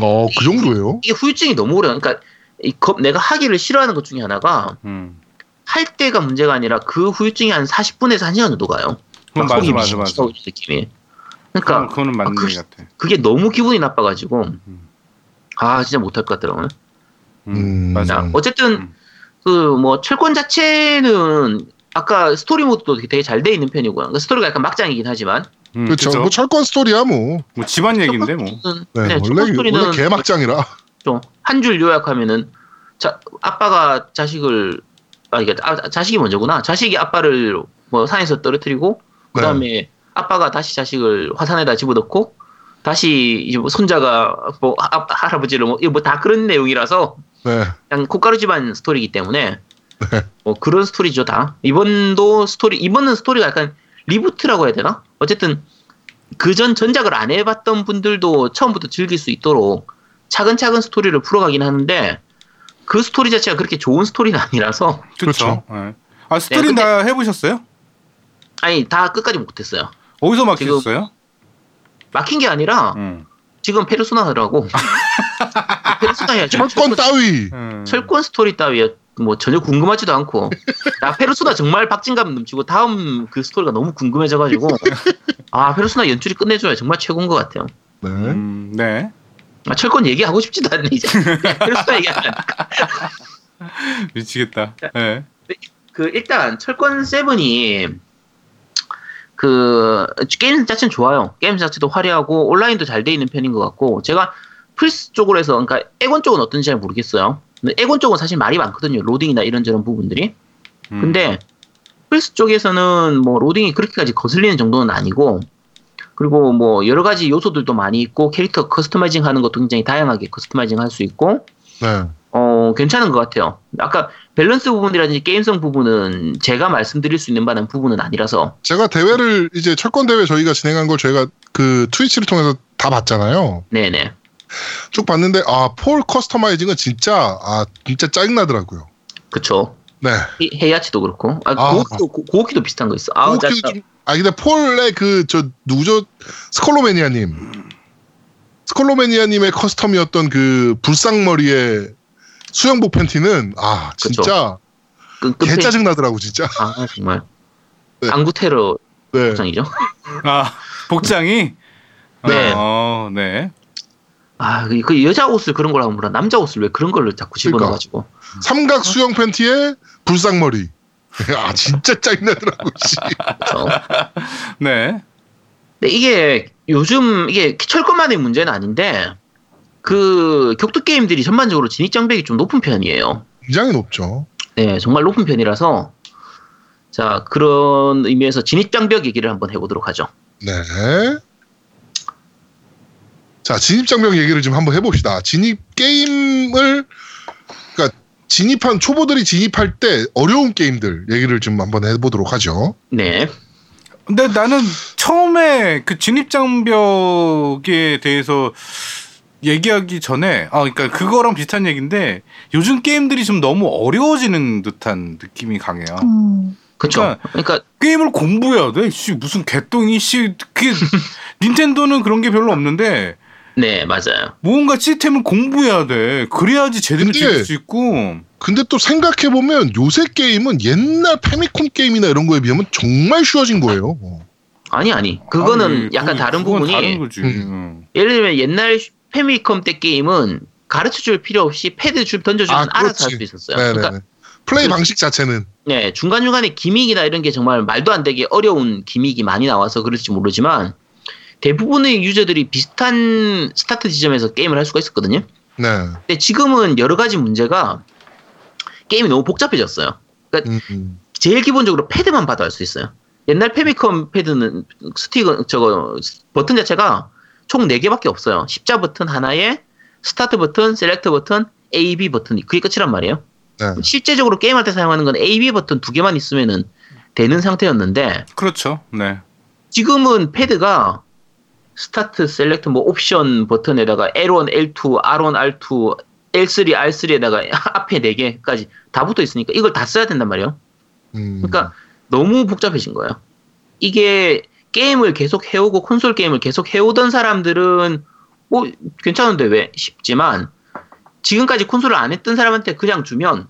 어, 그 정도예요? 이게 후유증이 너무 오래. 그러니까 이 겁, 내가 하기를 싫어하는 것 중에 하나가 음. 할 때가 문제가 아니라 그 후유증이 한 사십 분에서 한 시간 정도 가요. 그건 맞아, 맞아, 맞아. 느낌이. 그러니까 그거는 맞는 아, 그, 것 같아. 그게 너무 기분이 나빠가지고 음. 아 진짜 못할 것 같더라고요. 음, 맞아. 어쨌든 음. 그 뭐 철권 자체는 아까 스토리 모드도 되게 잘 돼 있는 편이고요. 그러니까 스토리가 약간 막장이긴 하지만. 음, 그렇죠. 그렇죠. 뭐 철권 스토리야 뭐. 뭐 집안 얘기인데 뭐. 네, 네, 원래, 스토리는 원래 개막장이라. 한 줄 요약하면은 자, 아빠가 자식을 아 이게 아, 자식이 먼저구나. 자식이 아빠를 뭐 산에서 떨어뜨리고 그다음에 네. 아빠가 다시 자식을 화산에다 집어넣고 다시 이제 뭐 손자가 뭐 아, 할아버지를 뭐 뭐 다 그런 내용이라서 네. 그냥 콧가루 집안 스토리이기 때문에 네. 뭐 그런 스토리죠 다. 이번도 스토리 이번은 스토리가 약간 리부트라고 해야 되나? 어쨌든 그전 전작을 안 해봤던 분들도 처음부터 즐길 수 있도록 차근차근 스토리를 풀어가긴 하는데 그 스토리 자체가 그렇게 좋은 스토리는 아니라서 그렇죠. 네. 아 스토리는 네, 다 해보셨어요? 아니 다 끝까지 못했어요. 어디서 막혔어요? 막힌 게 아니라 음. 지금 페르소나라고 페르소나야 철권 따위 음. 철권 스토리 따위야. 뭐 전혀 궁금하지도 않고 나 페르소나 정말 박진감 넘치고 다음 그 스토리가 너무 궁금해져가지고 아 페르소나 연출이 끝내줘야 정말 최고인 것 같아요. 네. 음, 네. 아, 철권 얘기하고 싶지도 않네 이제. 페르소나 얘기하니까 미치겠다. 네. 그 일단 철권 세븐이 그 게임 자체는 좋아요. 게임 자체도 화려하고 온라인도 잘 돼 있는 편인 것 같고 제가 플스 쪽으로 해서 그러니까 에곤 쪽은 어떤지 잘 모르겠어요. 에곤 쪽은 사실 말이 많거든요. 로딩이나 이런저런 부분들이. 음. 근데 플스 쪽에서는 뭐 로딩이 그렇게까지 거슬리는 정도는 아니고 그리고 뭐 여러 가지 요소들도 많이 있고 캐릭터 커스터마이징 하는 것도 굉장히 다양하게 커스터마이징 할 수 있고 네. 어 괜찮은 것 같아요. 아까 밸런스 부분이라든지 게임성 부분은 제가 말씀드릴 수 있는 만한 부분은 아니라서 제가 대회를 이제 철권 대회 저희가 진행한 걸 저희가 그 트위치를 통해서 다 봤잖아요. 네네. 쭉 봤는데 아 폴 커스터마이징은 진짜 아 진짜 짜증나더라고요. 그렇죠. 네. 헤이아치도 그렇고 아, 아 고호키도 아. 고호키도 비슷한 거 있어. 아, 고호키도 좀, 아 근데 폴의 그 저 누구죠 스콜로메니아님 스콜로메니아님의 커스텀이었던 그 불쌍머리의 수영복 팬티는 아 진짜 개 짜증 나더라고 진짜. 아 정말. 네. 안구 테러 네. 복장이죠. 아 복장이. 네. 어, 네. 아, 그 여자 옷을 그런 걸 하면 몰라. 남자 옷을 왜 그런 걸로 자꾸 집어넣어가지고. 그러니까. 삼각 수영 팬티에 불쌍머리. 아, 진짜 짜증나더라고. 네. 근데 이게 요즘 이게 철권만의 문제는 아닌데 그 격투 게임들이 전반적으로 진입 장벽이 좀 높은 편이에요. 굉장히 높죠. 네, 정말 높은 편이라서 자 그런 의미에서 진입 장벽 얘기를 한번 해보도록 하죠. 네. 자, 진입장벽 얘기를 좀 한번 해봅시다. 진입 게임을, 그러니까 진입한, 초보들이 진입할 때 어려운 게임들 얘기를 좀 한번 해보도록 하죠. 네. 근데 나는 처음에 그 진입장벽에 대해서 얘기하기 전에, 아, 그러니까 그거랑 비슷한 얘기인데 요즘 게임들이 좀 너무 어려워지는 듯한 느낌이 강해요. 음. 그쵸. 그러니까, 그러니까 게임을 공부해야 돼. 씨, 무슨 개똥이 씨. 그게 닌텐도는 그런 게 별로 없는데. 네, 맞아요. 뭔가 시스템을 공부해야 돼. 그래야지 제대로 즐길 수 있고. 근데 또 생각해보면 요새 게임은 옛날 패미콤 게임이나 이런 거에 비하면 정말 쉬워진 거예요. 아니, 아니. 그거는 아니, 약간 그건, 다른 그건 부분이. 다른 거지. 음. 예를 들면 옛날 패미컴 때 게임은 가르쳐줄 필요 없이 패드 좀 던져주면 아, 알아서 할 수 있었어요. 네네네. 그러니까 플레이 방식 자체는. 네, 중간중간에 기믹이나 이런 게 정말 말도 안 되게 어려운 기믹이 많이 나와서 그럴지 모르지만 대부분의 유저들이 비슷한 스타트 지점에서 게임을 할 수가 있었거든요. 네. 근데 지금은 여러 가지 문제가 게임이 너무 복잡해졌어요. 그러니까 음음. 제일 기본적으로 패드만 봐도 할 수 있어요. 옛날 패미컴 패드는 스틱, 저거, 버튼 자체가 총 네 개밖에 없어요. 십자 버튼 하나에 스타트 버튼, 셀렉트 버튼, A, B 버튼. 그게 끝이란 말이에요. 네. 실제적으로 게임할 때 사용하는 건 에이 비 버튼 두 개만 있으면은 되는 상태였는데. 그렇죠. 네. 지금은 패드가 스타트, 셀렉트, 뭐 옵션 버튼에다가 엘 원, 엘 투, 알 원, 알 투, 엘 쓰리, 알 쓰리에다가 앞에 네 개까지 다 붙어 있으니까 이걸 다 써야 된단 말이에요. 음. 그러니까 너무 복잡해진 거예요. 이게 게임을 계속 해오고 콘솔 게임을 계속 해오던 사람들은 뭐 괜찮은데 왜 싶지만. 지금까지 콘솔을 안 했던 사람한테 그냥 주면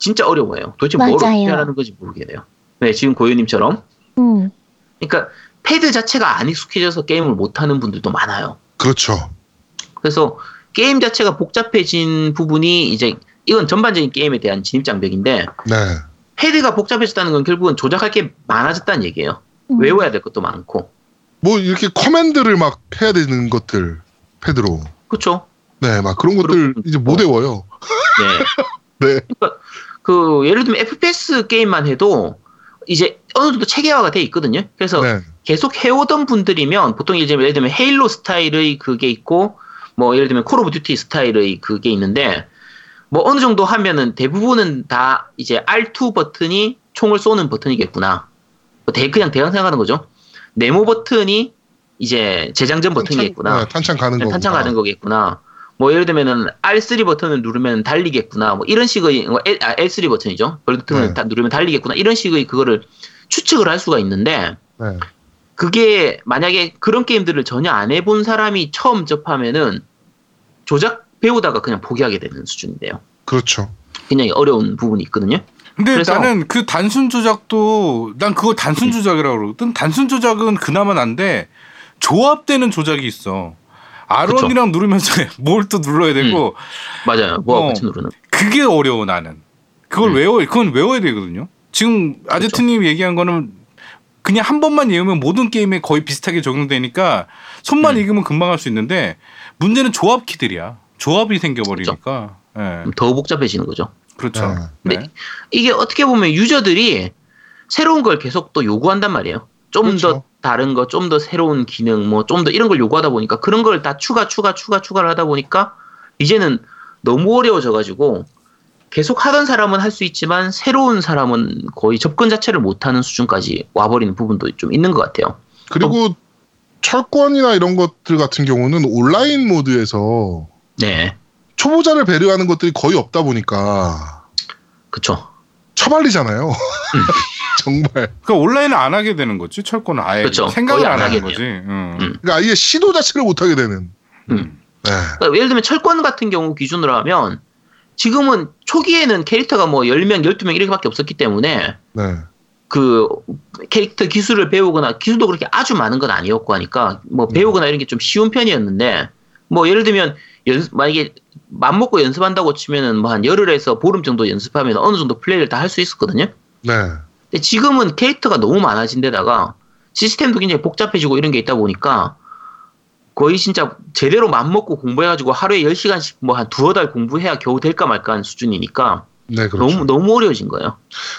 진짜 어려워요. 도대체 뭘 어떻게 하라는 건지 모르게 돼요. 네, 지금 고유님처럼. 음. 그러니까 패드 자체가 안 익숙해져서 게임을 못하는 분들도 많아요. 그렇죠. 그래서 게임 자체가 복잡해진 부분이 이제 이건 전반적인 게임에 대한 진입장벽인데 네. 패드가 복잡해졌다는 건 결국은 조작할 게 많아졌다는 얘기예요. 음. 외워야 될 것도 많고. 뭐 이렇게 커맨드를 막 해야 되는 것들 패드로. 그렇죠. 네, 막 그런 것들 이제 못 외워요. 네. 네. 그러니까 그 예를 들면 에프 피 에스 게임만 해도 이제 어느 정도 체계화가 돼 있거든요. 그래서 네. 계속 해오던 분들이면 보통 예를 들면, 예를 들면 헤일로 스타일의 그게 있고 뭐 예를 들면 콜 오브 듀티 스타일의 그게 있는데 뭐 어느 정도 하면은 대부분은 다 이제 알 투 버튼이 총을 쏘는 버튼이겠구나. 뭐 대, 그냥 대강 생각하는 거죠. 네모 버튼이 이제 재장전 버튼이겠구나. 탄창, 네, 탄창 가는 거구나. 탄창 가는 거겠구나. 뭐 예를 들면은 알 쓰리 버튼을 누르면 달리겠구나. 뭐 이런 식의 아, 엘 쓰리 버튼이죠. 버튼을 네. 다 누르면 달리겠구나. 이런 식의 그거를 추측을 할 수가 있는데 네. 그게 만약에 그런 게임들을 전혀 안 해본 사람이 처음 접하면은 조작 배우다가 그냥 포기하게 되는 수준인데요. 그렇죠. 굉장히 어려운 부분이 있거든요. 근데 그래서, 나는 그 단순 조작도 난 그거 단순 조작이라고 그러거든. 단순 조작은 그나마 난데 조합되는 조작이 있어. 알 원이랑 누르면서 뭘 또 눌러야 되고 음, 맞아요. 뭐 같이 어, 누르는 그게 어려워 나는. 그걸 음. 외워 그건 외워야 되거든요. 지금 아제트님 얘기한 거는 그냥 한 번만 외우면 모든 게임에 거의 비슷하게 적용되니까 손만 익으면 음. 금방 할 수 있는데 문제는 조합 키들이야. 조합이 생겨버리니까 네. 더 복잡해지는 거죠. 그렇죠. 네. 근데 네. 이게 어떻게 보면 유저들이 새로운 걸 계속 또 요구한단 말이에요. 좀 더 그렇죠. 다른 거, 좀 더 새로운 기능, 뭐 좀 더 이런 걸 요구하다 보니까 그런 걸 다 추가, 추가, 추가, 추가를 하다 보니까 이제는 너무 어려워져가지고 계속 하던 사람은 할 수 있지만 새로운 사람은 거의 접근 자체를 못하는 수준까지 와버리는 부분도 좀 있는 것 같아요. 그리고 또, 철권이나 이런 것들 같은 경우는 온라인 모드에서 네. 초보자를 배려하는 것들이 거의 없다 보니까 그쵸. 처발리잖아요. 음. 정말. 그러니까 온라인을 안 하게 되는 거지. 철권은 아예 그렇죠. 생각을 안, 안 하는 거지. 음. 음. 그러니까 아예 시도 자체를 못 하게 되는. 음. 네. 그러니까 예를 들면 철권 같은 경우 기준으로 하면 지금은 초기에는 캐릭터가 뭐 열 명, 열두 명 이렇게밖에 없었기 때문에 네. 그 캐릭터 기술을 배우거나 기술도 그렇게 아주 많은 건 아니었고 하니까 뭐 배우거나 음. 이런 게 좀 쉬운 편이었는데 뭐 예를 들면 연, 만약에 맘먹고 연습한다고 치면은 뭐 한 열흘에서 보름 정도 연습하면 어느 정도 플레이를 다 할 수 있었거든요. 네. 근데 지금은 캐릭터가 너무 많아진 데다가 시스템도 굉장히 복잡해지고 이런 게 있다 보니까 거의 진짜 제대로 맘먹고 공부해가지고 하루에 열 시간씩 뭐 한 두어 달 공부해야 겨우 될까 말까 하는 수준이니까 네, 그렇죠. 너무, 너무 어려워진 거예요.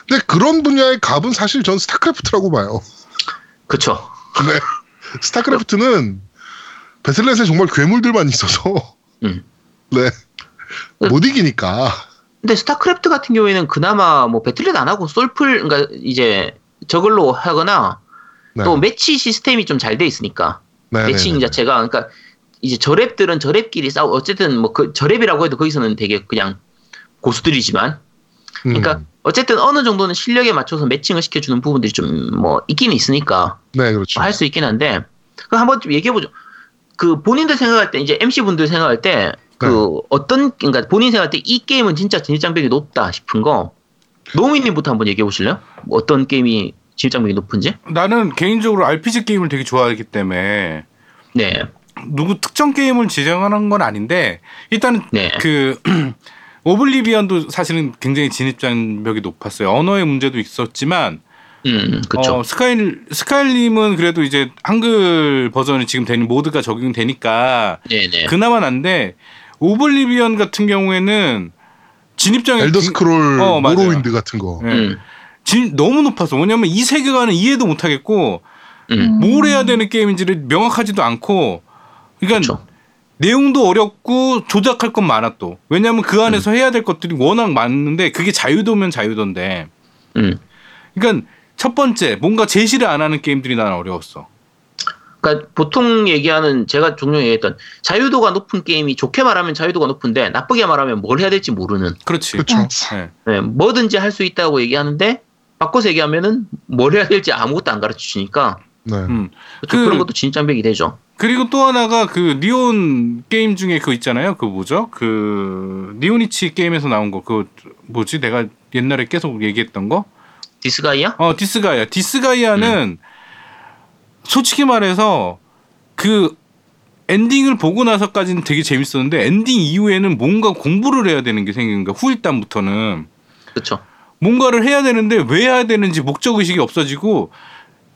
근데 그런 분야의 갑은 사실 전 스타크래프트라고 봐요. 그쵸. 네. 스타크래프트는 베슬렛에 정말 괴물들만 있어서 음. 네. 못 이기니까. 근데 스타크래프트 같은 경우에는 그나마 뭐 배틀넷 안 하고 솔플, 그러니까 이제 저걸로 하거나 네. 또 매치 시스템이 좀 잘 돼 있으니까 네, 매칭 네, 네, 자체가 그러니까 이제 저랩들은 저랩끼리 싸우 어쨌든 뭐 그 저랩이라고 해도 거기서는 되게 그냥 고수들이지만 그러니까 음. 어쨌든 어느 정도는 실력에 맞춰서 매칭을 시켜주는 부분들이 좀 뭐 있긴 있으니까 네 그렇죠 뭐 할 수 있긴 한데 그 한번 좀 얘기해 보죠. 그 본인들 생각할 때 이제 엠씨 분들 생각할 때 그 네. 어떤 그러니까 본인 생각할 때 이 게임은 진짜 진입장벽이 높다 싶은 거 노미님부터 한번 얘기해 보실래요? 뭐 어떤 게임이 진입장벽이 높은지? 나는 개인적으로 알피지 게임을 되게 좋아하기 때문에 네 누구 특정 게임을 지정하는 건 아닌데 일단 네. 그 오블리비언도 사실은 굉장히 진입장벽이 높았어요. 언어의 문제도 있었지만 음, 그렇죠. 어, 스카이, 스카이림은 그래도 이제 한글 버전이 지금 되는 모드가 적용되니까 네네. 그나마 난데 오블리비언 같은 경우에는 진입장벽 엘더스크롤 어, 모로윈드 같은 거 네. 음. 진, 너무 높아서 왜냐면 이 세계관은 이해도 못하겠고 음. 뭘 해야 되는 게임인지를 명확하지도 않고 그러니까 그쵸. 내용도 어렵고 조작할 건 많아 또 왜냐면 그 안에서 음. 해야 될 것들이 워낙 많은데 그게 자유도면 자유도인데 음. 그러니까 첫 번째 뭔가 제시를 안 하는 게임들이 나는 어려웠어. 그러니까 보통 얘기하는 제가 종종 얘기했던 자유도가 높은 게임이 좋게 말하면 자유도가 높은데 나쁘게 말하면 뭘 해야 될지 모르는. 그렇지. 그렇죠. 네. 네, 뭐든지 할 수 있다고 얘기하는데 바꿔서 얘기하면은 뭘 해야 될지 아무것도 안 가르쳐 주니까. 네. 음. 그렇죠. 그, 그런 것도 진입장벽이 되죠. 그리고 또 하나가 그 니온 게임 중에 그거 있잖아요. 그 뭐죠? 그 니오니치 게임에서 나온 거 그 뭐지? 내가 옛날에 계속 얘기했던 거. 디스가이아? 어, 디스가이아. 디스가이아는 음. 솔직히 말해서 그 엔딩을 보고 나서까지는 되게 재밌었는데 엔딩 이후에는 뭔가 공부를 해야 되는 게 생기는 거야. 후일담부터는. 그렇죠. 뭔가를 해야 되는데 왜 해야 되는지 목적의식이 없어지고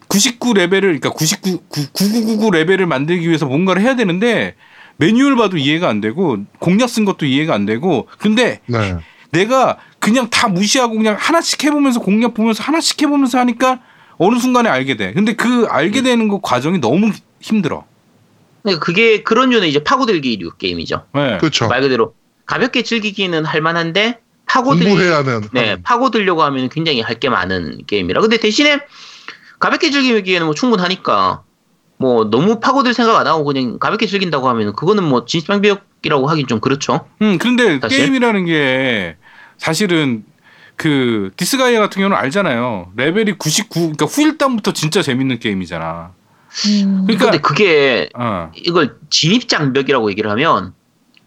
구십구 레벨을 그러니까 구십구, 구구구구 레벨을 만들기 위해서 뭔가를 해야 되는데 매뉴얼 봐도 이해가 안 되고 공략 쓴 것도 이해가 안 되고 근데 네. 내가 그냥 다 무시하고 그냥 하나씩 해보면서 공략 보면서 하나씩 해보면서 하니까 어느 순간에 알게 돼. 근데 그 알게 되는 거 과정이 너무 힘들어. 그게 그런 류는 이제 파고들기류 게임이죠. 네. 그렇죠. 말 그대로 가볍게 즐기기는 할 만한데 파고들기, 공부해야면. 네, 파고들려고 하면 굉장히 할 게 많은 게임이라. 근데 대신에 가볍게 즐기기에는 뭐 충분하니까 뭐 너무 파고들 생각 안 하고 그냥 가볍게 즐긴다고 하면 그거는 뭐 진입장벽이라고 하긴 좀 그렇죠. 음, 근데 사실. 게임이라는 게 사실은 그 디스가이아 같은 경우는 알잖아요. 레벨이 구십구, 그러니까 후일담부터 진짜 재밌는 게임이잖아. 음. 그러니까 근데 그게 어. 이걸 진입장벽이라고 얘기를 하면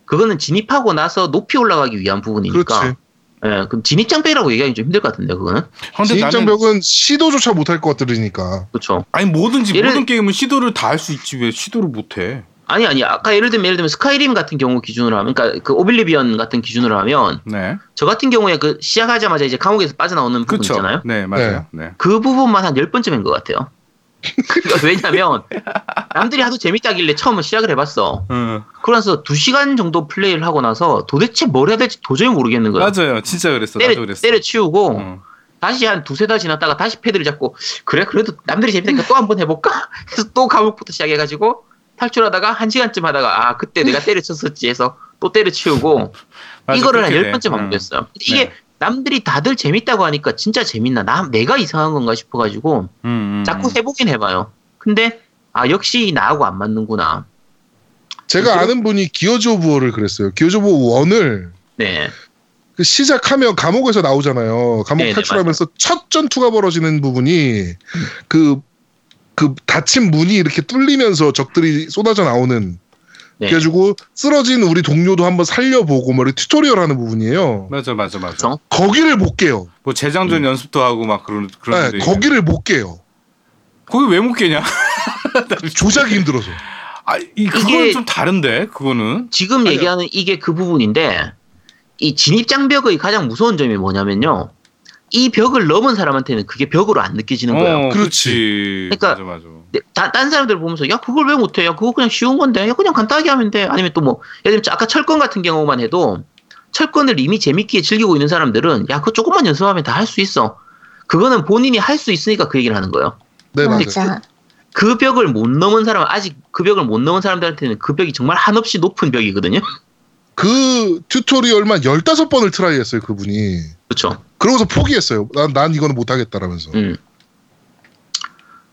그거는 진입하고 나서 높이 올라가기 위한 부분이니까. 그렇지. 예, 그럼 진입장벽이라고 얘기하기 좀 힘들 것 같은데 그거는. 진입장벽은 나는... 시도조차 못할 것 들으니까. 그렇죠. 아니 뭐든지 예를... 모든 게임은 시도를 다 할 수 있지 왜 시도를 못해? 아니 아니 아까 예를 들면 예를 들면 스카이림 같은 경우 기준으로 하면 그러니까 그 오블리비언 같은 기준으로 하면 네. 저 같은 경우에 그 시작하자마자 이제 감옥에서 빠져나오는 부분 그쵸. 있잖아요. 네 맞아요. 네. 그 부분만 한 열 번쯤인 것 같아요. 그러니까 왜냐면 남들이 하도 재밌다길래 처음 시작을 해봤어. 음. 그러면서 두 시간 정도 플레이를 하고 나서 도대체 뭘 해야 될지 도저히 모르겠는 거야. 맞아요, 진짜 그랬어. 때려, 나도 그랬어. 때려치우고 음. 다시 한 두세 달 지났다가 다시 패드를 잡고 그래 그래도 남들이 재밌다니까 또 한번 해볼까? 해서 또 감옥부터 시작해가지고 탈출하다가 한 시간쯤 하다가 아 그때 내가 때려쳤었지 해서 또 때려치우고 맞아, 이거를 한 열 번쯤 반복했어요. 음. 이게 네. 남들이 다들 재밌다고 하니까 진짜 재밌나? 나, 내가 이상한 건가 싶어가지고 음, 음, 자꾸 해보긴 해봐요. 근데 아 역시 나하고 안 맞는구나. 제가 그래서, 아는 분이 기어즈 오브 워를 그랬어요. 기어즈 오브 워 일을 네. 그 시작하면 감옥에서 나오잖아요. 감옥 네네, 탈출하면서 맞아요. 첫 전투가 벌어지는 부분이 그, 그 닫힌 문이 이렇게 뚫리면서 적들이 쏟아져 나오는 네. 그래가지고 쓰러진 우리 동료도 한번 살려보고 뭐 튜토리얼 하는 부분이에요. 맞아 맞아 맞아. 거기를 못 깨요. 뭐 재장전 음. 연습도 하고 막 그런 그런. 네, 거기를 못 깨요. 거기 왜 못 깨냐? 조작이 힘들어서. 아, 이 그건 좀 다른데 그거는. 지금 아니야. 얘기하는 이게 그 부분인데 이 진입장벽의 가장 무서운 점이 뭐냐면요. 이 벽을 넘은 사람한테는 그게 벽으로 안 느껴지는 거예요. 어, 그렇지. 그러니까 맞아, 맞아. 다른 사람들 보면서 야 그걸 왜 못해? 야 그거 그냥 쉬운 건데. 야 그냥 간단하게 하면 돼. 아니면 또 뭐 예를 들면 아까 철권 같은 경우만 해도 철권을 이미 재밌게 즐기고 있는 사람들은 야 그거 조금만 연습하면 다 할 수 있어. 그거는 본인이 할 수 있으니까 그 얘기를 하는 거예요. 네 맞아요. 그, 그 벽을 못 넘은 사람 아직 그 벽을 못 넘은 사람들한테는 그 벽이 정말 한없이 높은 벽이거든요. 그 튜토리얼만 열다섯 번을 트라이했어요 그분이. 그렇죠. 그러고서 포기했어요. 난, 난 이거는 못하겠다라면서. 음.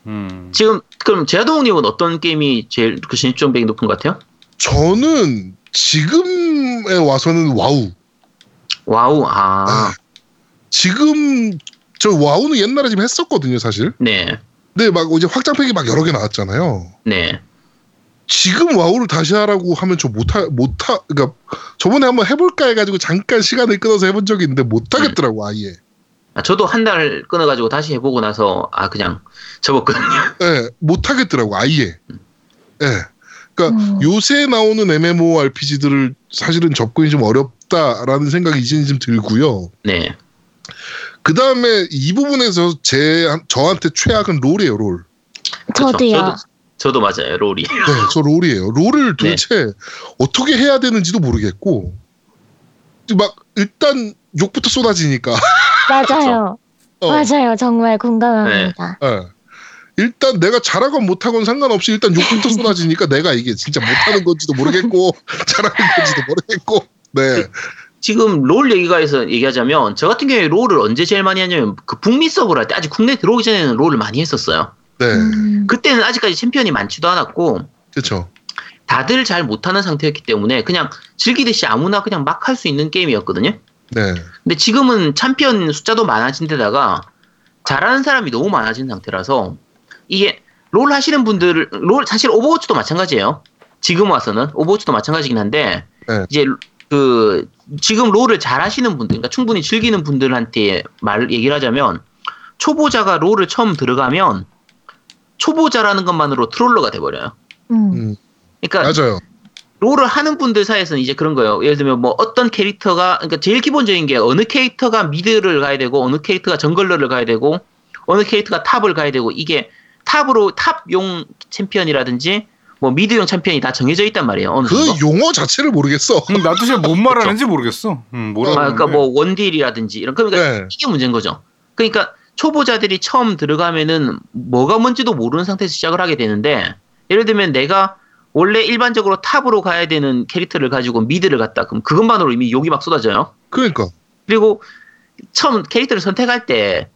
음. 지금 그럼 제아동님은 어떤 게임이 제일 그 진입장벽이 높은 것 같아요? 저는 지금에 와서는 와우. 와우. 아. 지금 저 와우는 옛날에 지금 했었거든요, 사실. 네. 근데 막 이제 확장팩이 막 여러 개 나왔잖아요. 네. 지금 와우를 다시 하라고 하면 저 못하 못하 그러니까 저번에 한번 해볼까 해가지고 잠깐 시간을 끊어서 해본 적이 있는데 못하겠더라고 음. 아예. 아, 저도 한 달 끊어가지고 다시 해보고 나서 아 그냥 접었거든요. 네, 못하겠더라고 아예. 음. 네. 그러니까 음. 요새 나오는 MMORPG들을 사실은 접근이 좀 어렵다라는 생각이 이제는 좀 들고요. 네. 그 다음에 이 부분에서 제 저한테 최악은 롤이에요, 롤. 저도요. 저도. 저도 맞아요. 롤이. 네, 저 롤이에요. 롤을 도대체 네. 어떻게 해야 되는지도 모르겠고 막 일단 욕부터 쏟아지니까. 맞아요. 어. 맞아요. 정말 공감합니다. 네. 네. 일단 내가 잘하건 못하건 상관없이 일단 욕부터 쏟아지니까 내가 이게 진짜 못하는 건지도 모르겠고 잘하는 건지도 모르겠고. 네. 그, 지금 롤 얘기가 해서 얘기하자면 저 같은 경우에 롤을 언제 제일 많이 하냐면 그 북미 서버를 할 때 아직 국내 들어오기 전에는 롤을 많이 했었어요. 네. 음. 그때는 아직까지 챔피언이 많지도 않았고, 그렇죠. 다들 잘 못하는 상태였기 때문에 그냥 즐기듯이 아무나 그냥 막 할 수 있는 게임이었거든요. 네. 근데 지금은 챔피언 숫자도 많아진 데다가 잘하는 사람이 너무 많아진 상태라서 이게 롤 하시는 분들, 롤 사실 오버워치도 마찬가지예요. 지금 와서는 오버워치도 마찬가지긴 한데 네. 이제 그 지금 롤을 잘 하시는 분들, 그러니까 충분히 즐기는 분들한테 말 얘기를 하자면 초보자가 롤을 처음 들어가면 초보자라는 것만으로 트롤러가 돼버려요. 음. 그러니까 맞아요. 롤을 하는 분들 사이에서는 이제 그런 거예요. 예를 들면 뭐 어떤 캐릭터가 그러니까 제일 기본적인 게 어느 캐릭터가 미드를 가야 되고 어느 캐릭터가 정글러를 가야 되고 어느 캐릭터가 탑을 가야 되고 이게 탑으로 탑용 챔피언이라든지 뭐 미드용 챔피언이 다 정해져 있단 말이에요. 어느 그 정도? 용어 자체를 모르겠어. 음, 나도 잘 뭔 말하는지 모르겠어. 음, 뭐라 어, 그러니까 뭐 원딜이라든지 이런 그러니까 네. 이게 문제인 거죠. 그러니까 초보자들이 처음 들어가면은 뭐가 뭔지도 모르는 상태에서 시작을 하게 되는데 예를 들면 내가 원래 일반적으로 탑으로 가야 되는 캐릭터를 가지고 미드를 갔다 그럼 그것만으로 이미 욕이 막 쏟아져요. 그러니까. 그리고 처음 캐릭터를 선택할 때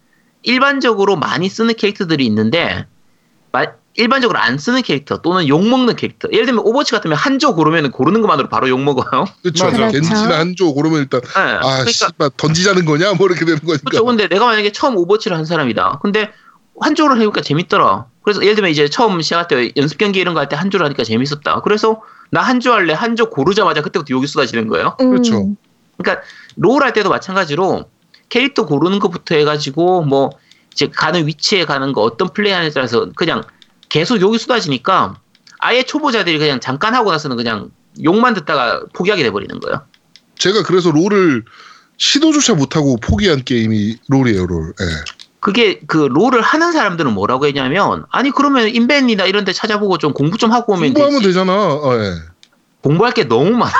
일반적으로 많이 쓰는 캐릭터들이 있는데 일반적으로 안 쓰는 캐릭터 또는 욕먹는 캐릭터 예를 들면 오버워치 같으면 한조 고르면 고르는 것만으로 바로 욕먹어요. 그렇죠. 겐지나 한조 고르면 일단 네. 아 그러니까, 씨발 던지자는 거냐 뭐 이렇게 되는 거니까. 그렇죠. 근데 내가 만약에 처음 오버워치를 한 사람이다. 근데 한조를 해보니까 재밌더라. 그래서 예를 들면 이제 처음 시작할 때 연습 경기 이런 거 할 때 한조를 하니까 재밌었다. 그래서 나 한조 할래 한조 고르자마자 그때부터 욕이 쏟아지는 거예요. 음. 그렇죠. 그러니까 롤 할 때도 마찬가지로 캐릭터 고르는 것부터 해가지고 뭐 이제 가는 위치에 가는 거 어떤 플레이하느냐에 따라서 그냥 계속 욕이 쏟아지니까 아예 초보자들이 그냥 잠깐 하고 나서는 그냥 욕만 듣다가 포기하게 돼버리는 거예요. 제가 그래서 롤을 시도조차 못하고 포기한 게임이 롤이에요. 롤. 네. 그게 그 롤을 하는 사람들은 뭐라고 했냐면 아니 그러면 인벤이나 이런 데 찾아보고 좀 공부 좀 하고 오면 공부하면 되지. 되잖아. 어, 네. 공부할 게 너무 많아요.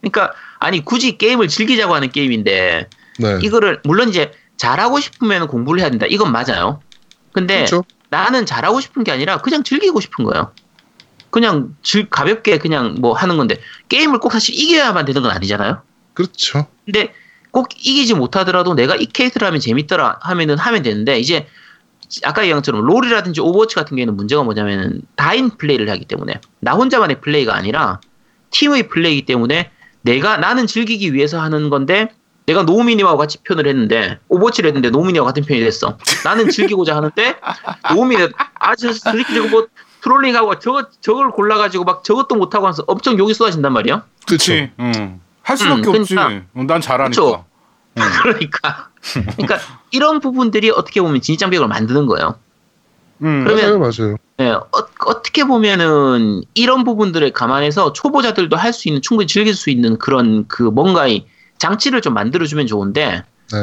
그러니까 아니 굳이 게임을 즐기자고 하는 게임인데 네. 이거를 물론 이제 잘하고 싶으면 공부를 해야 된다. 이건 맞아요. 근데 그렇죠? 나는 잘하고 싶은 게 아니라 그냥 즐기고 싶은 거예요. 그냥 즐, 가볍게 그냥 뭐 하는 건데 게임을 꼭 사실 이겨야만 되는 건 아니잖아요. 그렇죠. 근데 꼭 이기지 못하더라도 내가 이 캐릭터를 하면 재밌더라 하면은 하면 되는데 이제 아까 얘기한 것처럼 롤이라든지 오버워치 같은 경우에는 문제가 뭐냐면 다인 플레이를 하기 때문에 나 혼자만의 플레이가 아니라 팀의 플레이이기 때문에 내가 나는 즐기기 위해서 하는 건데 내가 노우미님하고 같이 편을 했는데 오버워치를 했는데 노우미님하고 같은 편이 됐어. 나는 즐기고자 하는데 노우미는 아주 즐기고 뭐 트롤링하고 저거, 저걸 골라가지고 막 저것도 못하고 하면서 엄청 욕이 쏟아진단 말이야. 그렇지. 응. 할 수밖에 응, 그러니까, 없지. 난 잘하니까. 응. 그러니까. 그러니까 이런 부분들이 어떻게 보면 진입장벽을 만드는 거예요. 음, 그러면, 맞아요. 맞아요. 네, 어, 어떻게 보면은 이런 부분들을 감안해서 초보자들도 할 수 있는 충분히 즐길 수 있는 그런 그 뭔가의 장치를 좀 만들어주면 좋은데, 네.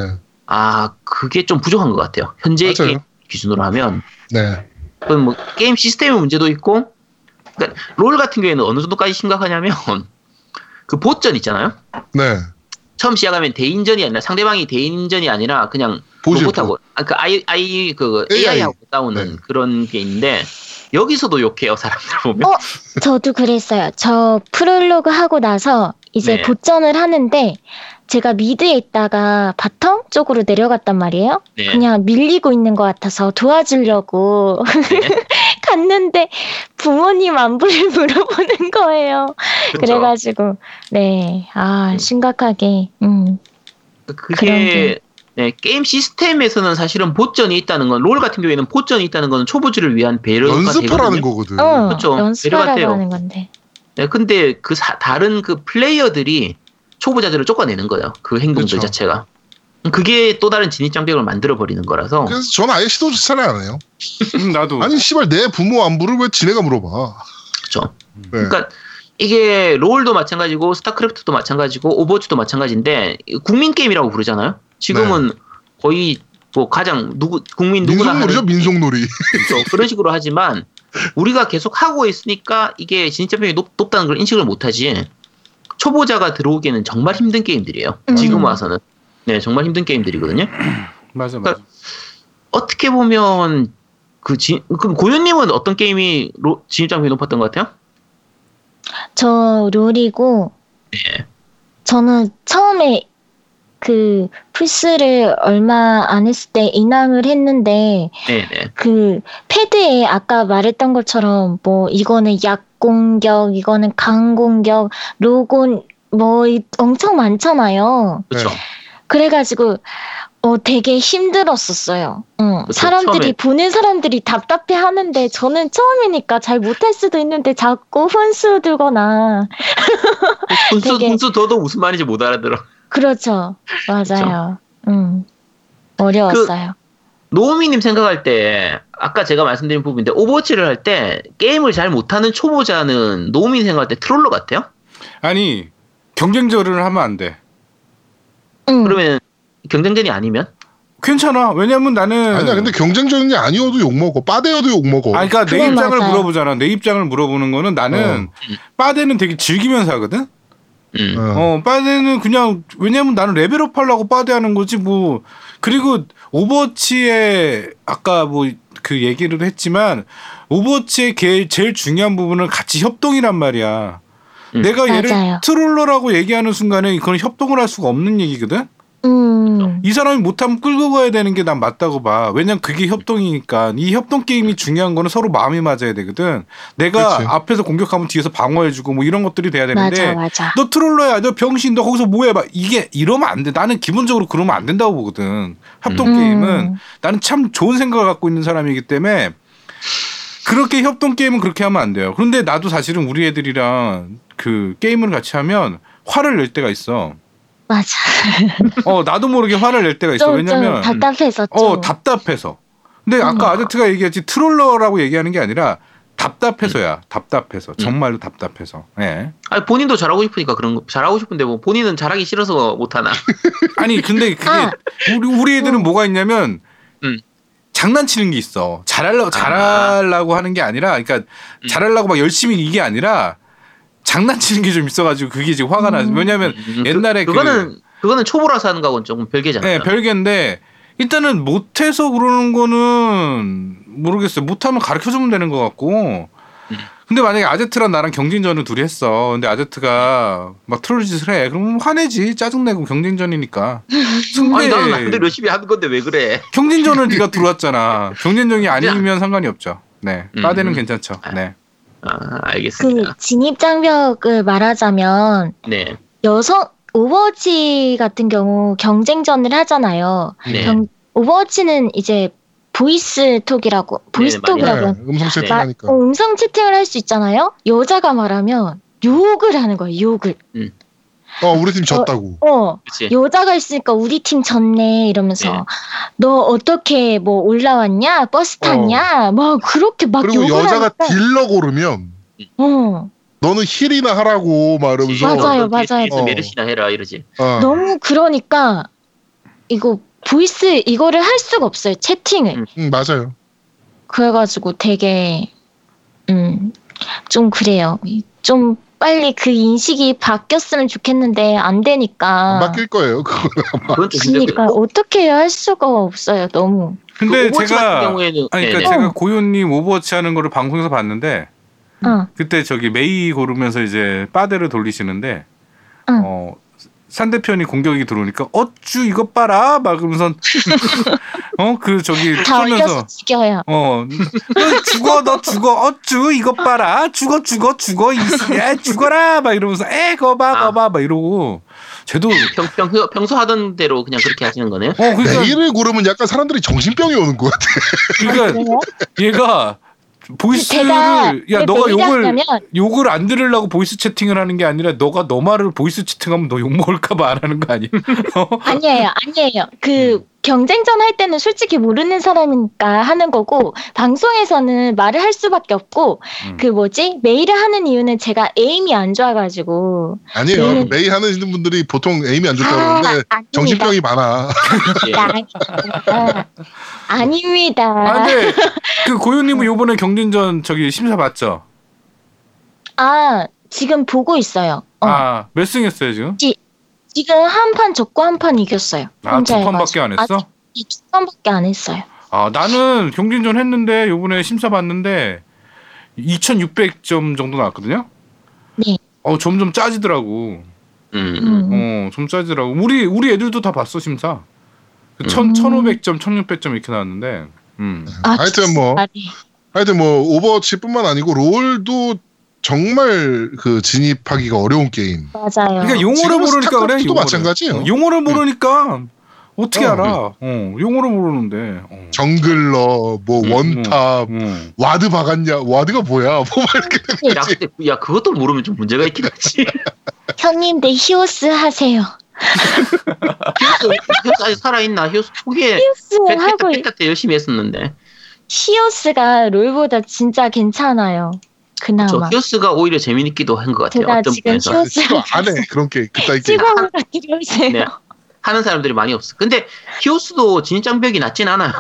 아, 그게 좀 부족한 것 같아요. 현재 맞아요. 게임 기준으로 하면. 네. 그건 뭐, 게임 시스템의 문제도 있고, 그러니까 롤 같은 경우에는 어느 정도까지 심각하냐면, 그 보전 있잖아요? 네. 처음 시작하면 대인전이 아니라, 상대방이 대인전이 아니라, 그냥 보지, 로봇하고, 아, 그, 아이, 아이, 그, 에이아이하고 싸우는 네. 그런 게 있는데, 여기서도 욕해요, 사람들 보면. 어, 저도 그랬어요. 저 프롤로그 하고 나서 이제 네. 보전을 하는데 제가 미드에 있다가 바텀 쪽으로 내려갔단 말이에요. 네. 그냥 밀리고 있는 것 같아서 도와주려고 네. 갔는데 부모님 안부를 물어보는 거예요. 그쵸? 그래가지고 네, 아 심각하게 음 그게 그런 게. 네, 게임 시스템에서는 사실은 보전이 있다는 건, 롤 같은 경우에는 보전이 있다는 건 초보지를 위한 배려가 연습하라는 되거든요. 거거든. 어, 그렇죠. 연습하라고 배려가 하는 건데. 네, 근데 그 사, 다른 그 플레이어들이 초보자들을 쫓아내는 거예요. 그 행동들 그쵸. 자체가. 그게 또 다른 진입장벽을 만들어버리는 거라서. 그래서 저는 아예 시도 자체를 안 해요. 음, 나도. 아니, 씨발, 내 부모 안부를 왜 지네가 물어봐. 그렇죠. 네. 그러니까 이게 롤도 마찬가지고, 스타크래프트도 마찬가지고, 오버워치도 마찬가지인데, 국민 게임이라고 부르잖아요. 지금은 네. 거의 뭐 가장 누구 국민 누구나 민속놀이죠. 민속놀이. 그렇죠. 그런 식으로 하지만 우리가 계속 하고 있으니까 이게 진입장벽이 높다는 걸 인식을 못하지. 초보자가 들어오기에는 정말 힘든 게임들이에요. 음. 지금 와서는 네 정말 힘든 게임들이거든요. 맞아 맞아. 그러니까 어떻게 보면 그 진, 그럼 고현님은 어떤 게임이 로, 진입장벽이 높았던 것 같아요? 저 롤이고. 네. 저는 처음에 그 플스를 얼마 안 했을 때 인항을 했는데 네네. 그 패드에 아까 말했던 것처럼 뭐 이거는 약공격, 이거는 강공격, 로곤 뭐 엄청 많잖아요. 그렇죠. 그래가지고 어 되게 힘들었었어요. 응. 그쵸, 사람들이 처음에. 보는 사람들이 답답해하는데 저는 처음이니까 잘 못할 수도 있는데 자꾸 훈수 들거나 훈수 훈수 더도 무슨 말인지 못 알아들어. 그렇죠. 맞아요. 그쵸? 음. 어려웠어요. 그, 노우미님 생각할 때 아까 제가 말씀드린 부분인데 오버워치를 할 때 게임을 잘 못하는 초보자는 노우미님 생각할 때 트롤러 같아요? 아니 경쟁전을 하면 안 돼. 음. 그러면 경쟁전이 아니면? 괜찮아. 왜냐면 나는 아니야. 근데 경쟁전이 아니어도 욕먹어. 빠대여도 욕먹어. 아, 그러니까 내 입장을 맞아요. 물어보잖아. 내 입장을 물어보는 거는 나는 어. 빠대는 되게 즐기면서 하거든? 음. 어, 빠대는 그냥, 왜냐면 나는 레벨업 하려고 빠대 하는 거지, 뭐. 그리고 오버워치에, 아까 뭐, 그 얘기를 했지만, 오버워치의 제일 중요한 부분은 같이 협동이란 말이야. 음. 내가 맞아요. 얘를 트롤러라고 얘기하는 순간에 그건 협동을 할 수가 없는 얘기거든? 음. 이 사람이 못하면 끌고 가야 되는 게 난 맞다고 봐. 왜냐면 그게 협동이니까. 이 협동 게임이 중요한 거는 서로 마음이 맞아야 되거든. 내가 그치. 앞에서 공격하면 뒤에서 방어해주고 뭐 이런 것들이 돼야 되는데 맞아, 맞아. 너 트롤러야, 너 병신, 너 거기서 뭐해 막 이게 이러면 안 돼. 나는 기본적으로 그러면 안 된다고 보거든. 협동 음. 게임은 나는 참 좋은 생각을 갖고 있는 사람이기 때문에 그렇게 협동 게임은 그렇게 하면 안 돼요. 그런데 나도 사실은 우리 애들이랑 그 게임을 같이 하면 화를 낼 때가 있어. 맞아. 어 나도 모르게 화를 낼 때가 있어. 좀, 왜냐면 좀 답답해서. 좀. 어 답답해서. 근데 아까 음. 아저트가 얘기했지 트롤러라고 얘기하는 게 아니라 답답해서야. 음. 답답해서. 음. 정말로 답답해서. 예. 아니 본인도 잘하고 싶으니까 그런 거 잘하고 싶은데 뭐 본인은 잘하기 싫어서 못 하나. 아니 근데 그게 아. 우리 우리 애들은 음. 뭐가 있냐면 음. 장난치는 게 있어. 잘하려 잘하려고 아. 하는 게 아니라, 그러니까 음. 잘하려고 막 열심히 이게 아니라. 장난치는 게 좀 있어가지고 그게 지금 화가 음. 나죠. 왜냐하면 음. 옛날에 그, 그거는 그, 그거는 초보라서 하는 거하고는 조금 별개잖아요. 네, 별개인데 일단은 못해서 그러는 거는 모르겠어요. 못하면 가르쳐주면 되는 것 같고. 음. 근데 만약에 아제트랑 나랑 경쟁전을 둘이 했어. 근데 아제트가 막 트롤 짓을 해. 그럼 화내지. 짜증내고 경쟁전이니까. 아니 나는 나한테 열심히 하는 건데 왜 그래? 경쟁전을 네가 들어왔잖아. 경쟁전이 아니면 상관이 없죠. 네, 빠대는 음. 괜찮죠. 네. 아, 알겠습니다. 그 진입장벽을 말하자면 네. 여성 오버워치 같은 경우 경쟁전을 하잖아요. 네. 경, 오버워치는 이제 보이스톡이라고 보이스톡이라고 네, 음성 채팅하니까 네. 음성 채팅을 할 수 있잖아요. 여자가 말하면 욕을 하는 거예요. 욕을. 음. 어 우리 팀 졌다고. 어, 어 여자가 있으니까 우리 팀 졌네 이러면서 네. 너 어떻게 뭐 올라왔냐 버스 탔냐 어. 막 그렇게 막 그리고 욕을 여자가 하니까. 딜러 고르면 어 너는 힐이나 하라고 막 이러면서 맞아요 맞아요 어. 메르시나 해라 이러지. 어. 너무 그러니까 이거 보이스 이거를 할 수가 없어요 채팅을. 음, 음 맞아요. 그래가지고 되게 음 좀 그래요 좀. 빨리 그 인식이 바뀌었으면 좋겠는데 안 되니까. 안 바뀔 거예요. 그건 그러니까 어떻게 해야 할 수가 없어요. 너무. 근데 그 제가 경우에는... 아니 그러니까 네네. 제가 고윤님 오버워치 하는 거를 방송에서 봤는데 어. 그때 저기 메이 고르면서 이제 빠데를 돌리시는데 응. 어, 상대편이 공격이 들어오니까 어쭈 이것 봐라 막으면서 어 그 저기 다 올려서 죽여요. 어 너 죽어 너 죽어 어쭈 이것 봐라 죽어 죽어 죽어 야 죽어라 막 이러면서 에 거봐 아. 거봐 막 이러고 쟤도 평소 평소 하던 대로 그냥 그렇게 하시는 거네요. 어 그러니까 얘를 고르면 약간 사람들이 정신병이 오는 것 같아. 그러니까 얘가 보이스를 야 너가 욕을 하면... 욕을 안 들으려고 보이스 채팅을 하는 게 아니라 너가 너 말을 보이스 채팅하면 너 욕 먹을까 봐 안 하는 거 아니야? 아니에요, 아니에요. 그 경쟁전 할 때는 솔직히 모르는 사람이니까 하는 거고 방송에서는 말을 할 수밖에 없고 음. 그 뭐지 메일을 하는 이유는 제가 에임이 안 좋아가지고 아니에요. 메일, 메일 하는 분들이 보통 에임이 안 좋다고 아, 그러는데 아닙니다. 정신병이 많아. 아닙니다. 아닙니다. 아, 근데 그 고유님은 요번에 경쟁전 저기 심사 봤죠? 아 지금 보고 있어요. 어. 아 몇 승 했어요 지금? 지, 지금 한 판 졌고 한 판 이겼어요. 아, 두 판밖에 안 했어? 아직 두 판밖에 안 했어요. 아, 나는 경진전 했는데 요번에 심사 봤는데 이천육백 점 정도 나왔거든요. 네. 어, 점점 짜지더라고. 음. 어, 좀 짜지더라고. 우리 우리 애들도 다 봤어, 심사. 음. 천, 천오백 점, 천육백 점 이렇게 나왔는데. 음. 아, 하여튼 뭐 하여튼 뭐 오버워치뿐만 아니고 롤도 정말 그 진입하기가 어려운 게임. 맞아요. 그러니까 용어를 모르니까 그래. 용어를. 마찬가지예요. 용어를 모르니까 응. 어떻게 어, 알아? 응. 어, 용어를 모르는데. 어. 정글러, 뭐 응, 원탑, 응, 응. 와드 박았냐? 와드가 뭐야? 뭐 이렇게 되지. 야, 야 그것도 모르면 좀 문제가 있긴 하지. 형님, 내 히오스 하세요. 히오스, 히오스 아직 살아있나? 히오스 초기에 백타 때 열심히 했었는데. 히오스가 롤보다 진짜 괜찮아요. 그나마. 히오스가 오히려 재미있기도 한 것 같아요. 제가 지금 히오스가 안 해. 그런 게 그따위 게. 시공으로 들으세요. 네. 하는 사람들이 많이 없어. 근데 히오스도 진입장벽이 낮진 않아요.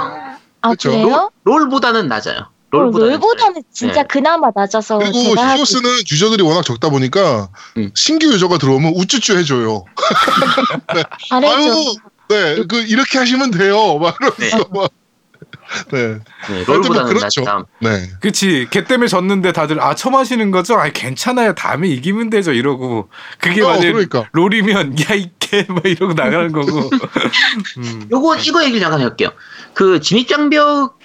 아 그렇죠? 그래요? 롤, 롤보다는 낮아요. 롤보다는, 어, 롤보다는 진짜 네. 그나마 낮아서. 그리고 히오스는 하기... 유저들이 워낙 적다 보니까 음. 신규 유저가 들어오면 우쭈쭈 해줘요. 네. 아유, 네, 그 이렇게 하시면 돼요. 막 이러면서 네. 막. 네. 네, 롤보다는 그렇죠. 낮다. 네. 그렇지. 걔 때문에 졌는데 다들 아 처마시는 거죠? 아니 괜찮아요. 다음에 이기면 되죠. 이러고 그게 어, 만약 그러니까. 롤이면 야 이게 막 이러고 나가는 거고. 음. 요거 이거 얘기를 잠깐 할게요. 그 진입장벽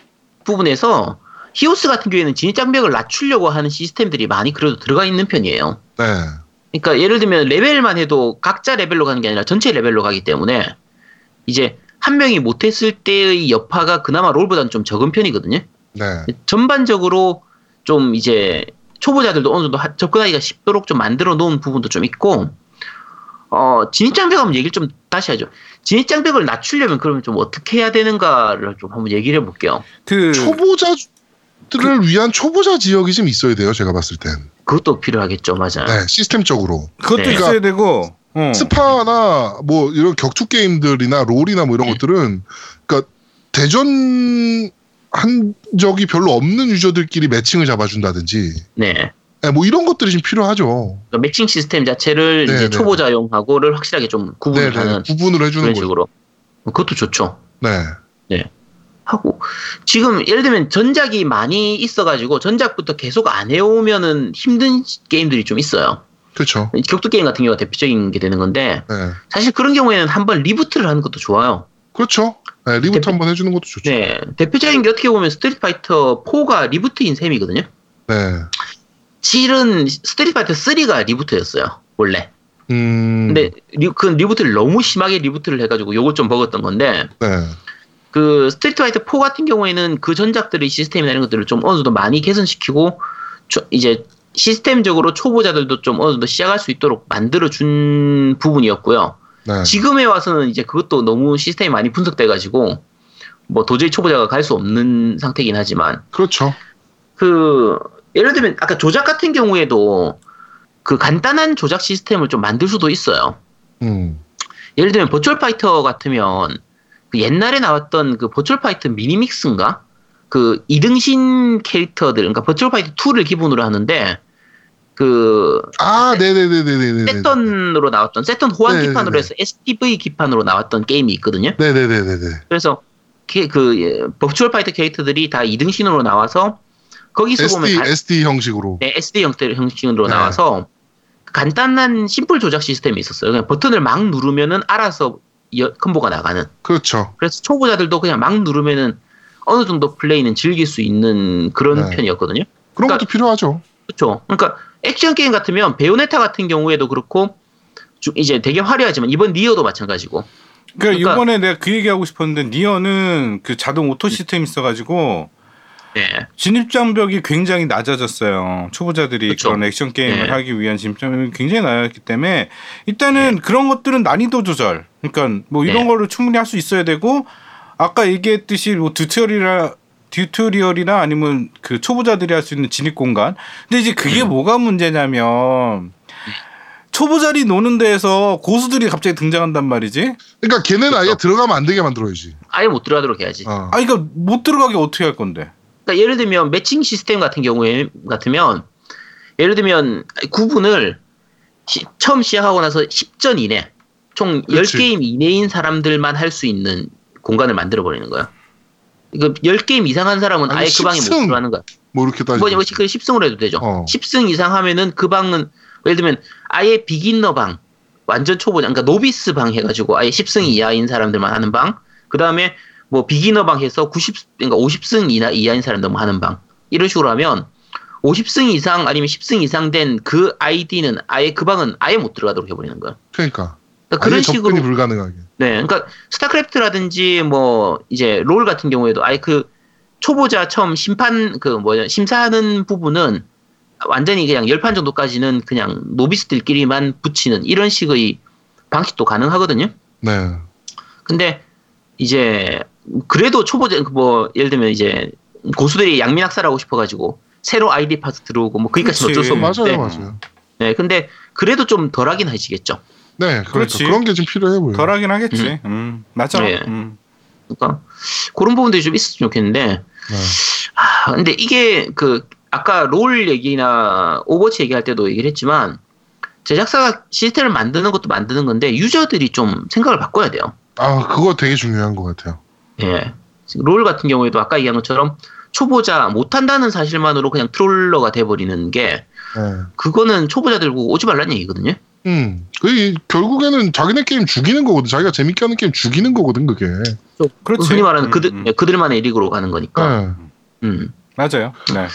부분에서 히오스 같은 경우에는 진입장벽을 낮추려고 하는 시스템들이 많이 그래도 들어가 있는 편이에요. 네. 그러니까 예를 들면 레벨만 해도 각자 레벨로 가는 게 아니라 전체 레벨로 가기 때문에 이제. 한 명이 못했을 때의 여파가 그나마 롤보다는 좀 적은 편이거든요. 네. 전반적으로 좀 이제 초보자들도 어느 정도 하, 접근하기가 쉽도록 좀 만들어 놓은 부분도 좀 있고, 어, 진입장벽 한번 얘기를 좀 다시 하죠. 진입장벽을 낮추려면 그러면 좀 어떻게 해야 되는가를 좀 한번 얘기를 해볼게요. 그 초보자들을 그, 위한 초보자 지역이 좀 있어야 돼요. 제가 봤을 땐. 그것도 필요하겠죠. 맞아요. 네, 시스템적으로. 그것도 네. 있어야 되고, 어. 스파나 뭐 이런 격투 게임들이나 롤이나 뭐 이런 네. 것들은 그러니까 대전 한 적이 별로 없는 유저들끼리 매칭을 잡아준다든지, 네, 네 뭐 이런 것들이 좀 필요하죠. 그러니까 매칭 시스템 자체를 네, 이제 네. 초보자용하고를 확실하게 좀 구분을 네, 하는 네. 구분을 해주는 식으로 그것도 좋죠. 네, 네 하고 지금 예를 들면 전작이 많이 있어가지고 전작부터 계속 안 해오면은 힘든 게임들이 좀 있어요. 그렇죠. 격투 게임 같은 경우가 대표적인 게 되는 건데 네. 사실 그런 경우에는 한번 리부트를 하는 것도 좋아요. 그렇죠. 네, 리부트 대표, 한번 해주는 것도 좋죠. 네, 대표적인 게 어떻게 보면 스트리트 파이터 포가 리부트인 셈이거든요. 네. 실은 스트리트 파이터 쓰리가 리부트였어요 원래. 음. 근데 리, 그 리부트를 너무 심하게 리부트를 해가지고 요걸 좀 먹었던 건데. 네. 그 스트리트 파이터 포 같은 경우에는 그 전작들의 시스템이나 이런 것들을 좀 어느 정도 많이 개선시키고 저, 이제. 시스템적으로 초보자들도 좀 어느 정도 시작할 수 있도록 만들어준 부분이었고요. 네. 지금에 와서는 이제 그것도 너무 시스템이 많이 분석돼가지고 뭐 도저히 초보자가 갈 수 없는 상태긴 하지만. 그렇죠. 그 예를 들면 아까 조작 같은 경우에도 그 간단한 조작 시스템을 좀 만들 수도 있어요. 음. 예를 들면 버추얼 파이터 같으면 그 옛날에 나왔던 그 버추얼 파이터 미니믹스인가? 그 이등신 캐릭터들, 그러니까 버추얼 파이터 이를 기본으로 하는데. 그 아, 네네네네네. 세턴으로 나왔던 세턴 호환 네네네네. 기판으로 해서 에스티브이 기판으로 나왔던 게임이 있거든요. 네네네네. 그래서 그, 그 버추얼 파이터 캐릭터들이 다 이등신으로 나와서 거기서 에스디, 보면 다, 에스디 형식으로. 네, 에스디 형태 형식으로 네. 나와서 간단한 심플 조작 시스템이 있었어요. 그냥 버튼을 막 누르면은 알아서 여, 콤보가 나가는. 그렇죠. 그래서 초보자들도 그냥 막 누르면은 어느 정도 플레이는 즐길 수 있는 그런 네. 편이었거든요. 그런 그러니까, 것도 필요하죠. 그렇죠. 그러니까 액션 게임 같으면 베요네타 같은 경우에도 그렇고 이제 되게 화려하지만 이번 니어도 마찬가지고. 그러니까, 그러니까 이번에 내가 그 얘기하고 싶었는데 니어는 그 자동 오토 시스템이 있어가지고 네. 진입장벽이 굉장히 낮아졌어요. 초보자들이 그쵸. 그런 액션 게임을 네. 하기 위한 진입장벽이 굉장히 낮았기 때문에 일단은 네. 그런 것들은 난이도 조절. 그러니까 뭐 이런 네. 거를 충분히 할 수 있어야 되고 아까 얘기했듯이 뭐 튜토리얼이나 튜토리얼이나 아니면 그 초보자들이 할 수 있는 진입 공간. 근데 이제 그게 음. 뭐가 문제냐면 초보자들이 노는 데에서 고수들이 갑자기 등장한단 말이지. 그러니까 걔는 그쵸? 아예 들어가면 안 되게 만들어야지. 아예 못 들어가도록 해야지. 어. 아, 그러니까 못 들어가게 어떻게 할 건데? 그러니까 예를 들면 매칭 시스템 같은 경우에 같으면 예를 들면 구분을 시, 처음 시작하고 나서 십 전 이내 총 그치. 십 게임 이내인 사람들만 할 수 있는 공간을 만들어 버리는 거야. 이거 십 게임 이상 한 사람은 아니, 아예 십 승. 그 방에 못 들어가는 거야. 뭐 이렇게 따지면 뭐, 십 승으로 해도 되죠. 어. 십 승 이상 하면은 그 방은 예를 들면 아예 비기너 방, 완전 초보자, 그러니까 노비스 방 해가지고 아예 십 승 이하인 사람들만 하는 방, 그 다음에 뭐 비기너 방 해서 구십, 그러니까 오십 승 이하, 이하인 사람들만 하는 방, 이런 식으로 하면 오십 승 이상 아니면 십 승 이상 된 그 아이디는 아예 그 방은 아예 못 들어가도록 해버리는 거야. 그러니까. 그러니까 그런 접근이 식으로 불가능하게. 네, 그러니까 스타크래프트라든지 뭐 이제 롤 같은 경우에도 아예 그 초보자 처음 심판 그 뭐냐 심사하는 부분은 완전히 그냥 십 판 정도까지는 그냥 노비스들끼리만 붙이는 이런 식의 방식도 가능하거든요. 네. 근데 이제 그래도 초보자 뭐 예를 들면 이제 고수들이 양민학살하고 싶어가지고 새로 아이디 파트 들어오고 뭐 그니까는 어쩔 수 없는데. 맞아요, 맞아요. 네, 근데 그래도 좀 덜하긴 하시겠죠. 네, 그렇죠. 그런 게 좀 필요해 보여요. 덜하긴 하겠지. 음, 음 맞아. 네. 음. 그러니까 그런 부분들이 좀 있었으면 좋겠는데. 네. 아, 근데 이게 그 아까 롤 얘기나 오버워치 얘기할 때도 얘기를 했지만 제작사가 시스템을 만드는 것도 만드는 건데 유저들이 좀 생각을 바꿔야 돼요. 아, 그거 되게 중요한 것 같아요. 예, 롤 같은 경우에도 아까 얘기한 것처럼 초보자 못한다는 사실만으로 그냥 트롤러가 돼버리는 게 네. 그거는 초보자들 보고 오지 말라는 얘기거든요. 음, 그 결국에는 자기네 게임 죽이는 거거든. 자기가 재밌게 하는 게임 죽이는 거거든, 그게. 그렇지. 흔히 말하는 음, 그들 음. 그들만의 일익으로 가는 거니까. 네. 음, 맞아요. 네.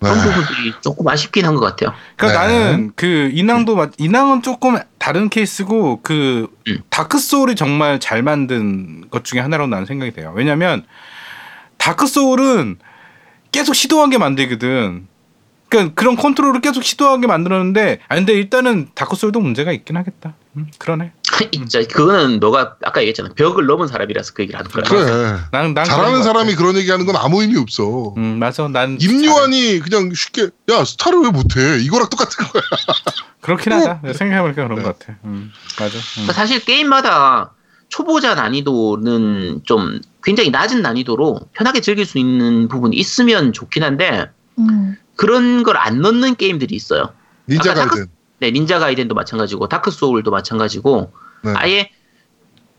그런 부분들이 네. 조금 아쉽긴 한 것 같아요. 그러니까 네. 나는 그 인왕도 음. 인왕은 조금 다른 케이스고 그 음. 다크 소울이 정말 잘 만든 것 중에 하나로 나는 생각이 돼요. 왜냐하면 다크 소울은 계속 시도하게 만들거든. 그러니까 그런 컨트롤을 계속 시도하게 만들었는데, 아 근데 일단은 다크 소울도 문제가 있긴 하겠다. 음, 그러네. 진짜 음. 그거는 너가 아까 얘기했잖아. 벽을 넘은 사람이라서 그 얘기를 하는 거야. 그래. 난, 난 잘하는 사람이 그런 얘기하는 건 아무 의미 없어. 음, 맞아. 난 임요환이 그냥 쉽게 야 스타를 왜 못해? 이거랑 똑같은 거야. 그렇긴 어. 하다. 생각해보니까 그런 네. 것 같아. 음, 맞아. 음. 그러니까 사실 게임마다 초보자 난이도는 좀 굉장히 낮은 난이도로 편하게 즐길 수 있는 부분이 있으면 좋긴 한데 음. 그런 걸 안 넣는 게임들이 있어요. 닌자 가이든. 네, 닌자 가이덴도 마찬가지고 다크 소울도 마찬가지고 네. 아예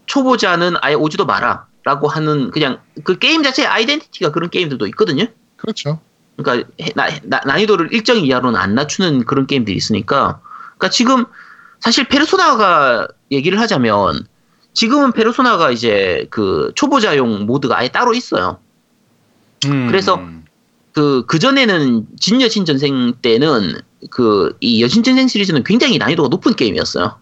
초보자는 아예 오지도 마라라고 하는 그냥 그 게임 자체의 아이덴티티가 그런 게임들도 있거든요. 그렇죠. 그러니까 나, 나, 난이도를 일정 이하로는 안 낮추는 그런 게임들이 있으니까. 그러니까 지금 사실 페르소나가 얘기를 하자면 지금은 페르소나가 이제 그 초보자용 모드가 아예 따로 있어요. 음. 그래서 그 그전에는 진여신전생 때는 그 이 여신전생 시리즈는 굉장히 난이도가 높은 게임이었어요.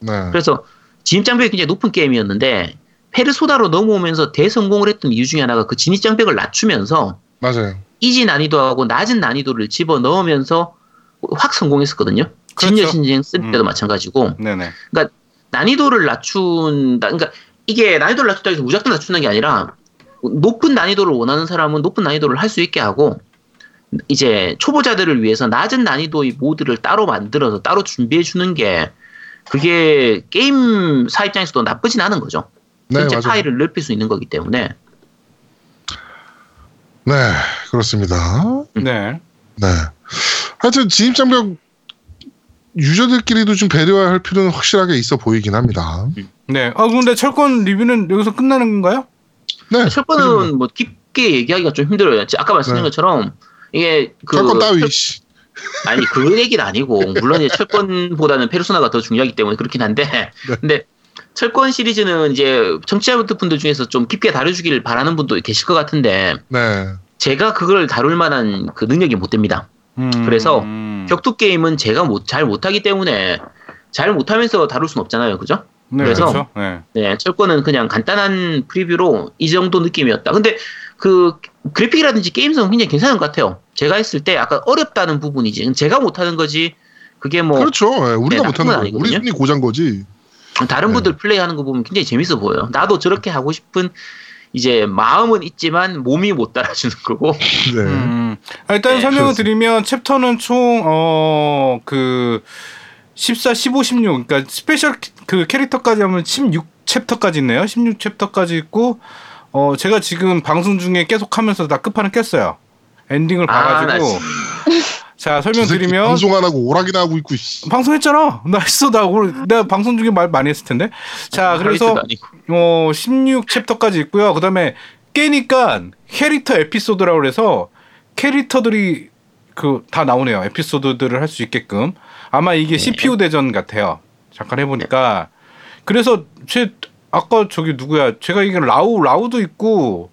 네. 그래서 진입장벽이 굉장히 높은 게임이었는데 페르소나로 넘어오면서 대성공을 했던 이유 중에 하나가 그 진입장벽을 낮추면서 맞아요. 이지 난이도하고 낮은 난이도를 집어넣으면서 확 성공했었거든요. 그렇죠. 진여신전생 때도 음. 마찬가지고. 네네. 그러니까 난이도를 낮춘다. 그러니까 이게 난이도를 낮춘다고 해서 무작정 낮추는 게 아니라 높은 난이도를 원하는 사람은 높은 난이도를 할 수 있게 하고 이제 초보자들을 위해서 낮은 난이도의 모드를 따로 만들어서 따로 준비해 주는 게 그게 게임사 입장에서도 나쁘진 않은 거죠. 네, 실제 맞아요. 파일을 넓힐 수 있는 거기 때문에. 네, 그렇습니다. 네. 네. 하여튼 진입장벽 유저들끼리도 좀 배려해야 할 필요는 확실하게 있어 보이긴 합니다. 네. 아 근데 철권 리뷰는 여기서 끝나는 건가요? 네. 철권은 뭐 깊게 얘기하기가 좀 힘들어요. 아까 말씀드린 네. 것처럼. 이게 그 철권 따위 아니 그 얘기는 아니고 물론 철권보다는 페르소나가 더 중요하기 때문에 그렇긴 한데 근데 철권 시리즈는 이제 청취자분들 중에서 좀 깊게 다뤄주길 바라는 분도 계실 것 같은데 네. 제가 그걸 다룰 만한 그 능력이 못 됩니다. 음. 그래서 격투 게임은 제가 못, 잘 못하기 때문에 잘 못하면서 다룰 순 없잖아요, 그죠? 네, 그래서 그렇죠? 네. 네, 철권은 그냥 간단한 프리뷰로 이 정도 느낌이었다. 근데 그 그래픽이라든지 게임성은 굉장히 괜찮은 것 같아요. 제가 했을 때 약간 어렵다는 부분이지. 제가 못하는 거지. 그게 뭐 그렇죠. 네, 우리가 네, 못하는 거, 우리 눈이 고장 거지. 다른 네. 분들 플레이하는 거 보면 굉장히 재밌어 보여요. 나도 저렇게 하고 싶은 이제 마음은 있지만 몸이 못 따라주는 거고. 네. 음, 일단 네, 설명을 그렇습니다. 드리면 챕터는 총 어 그 십사, 십오, 십육 그러니까 스페셜 그 캐릭터까지 하면 십육 챕터까지 있네요. 십육 챕터까지 있고 어 제가 지금 방송 중에 계속 하면서 다 끝판을 깼어요. 엔딩을 봐가지고. 아, 자 설명드리면 방송 안 하고 오락이나 하고 있고 씨. 방송했잖아. 나 했어. 나 오늘 내가 방송 중에 말 많이 했을 텐데. 자 그래서 어 십육 챕터까지 있고요. 그다음에 깨니까 캐릭터 에피소드라고 그래서 캐릭터들이 그 다 나오네요. 에피소드들을 할 수 있게끔. 아마 이게 씨피유 대전 같아요. 잠깐 해보니까. 그래서 제 아까 저기 누구야? 제가 이게 라우 라우도 있고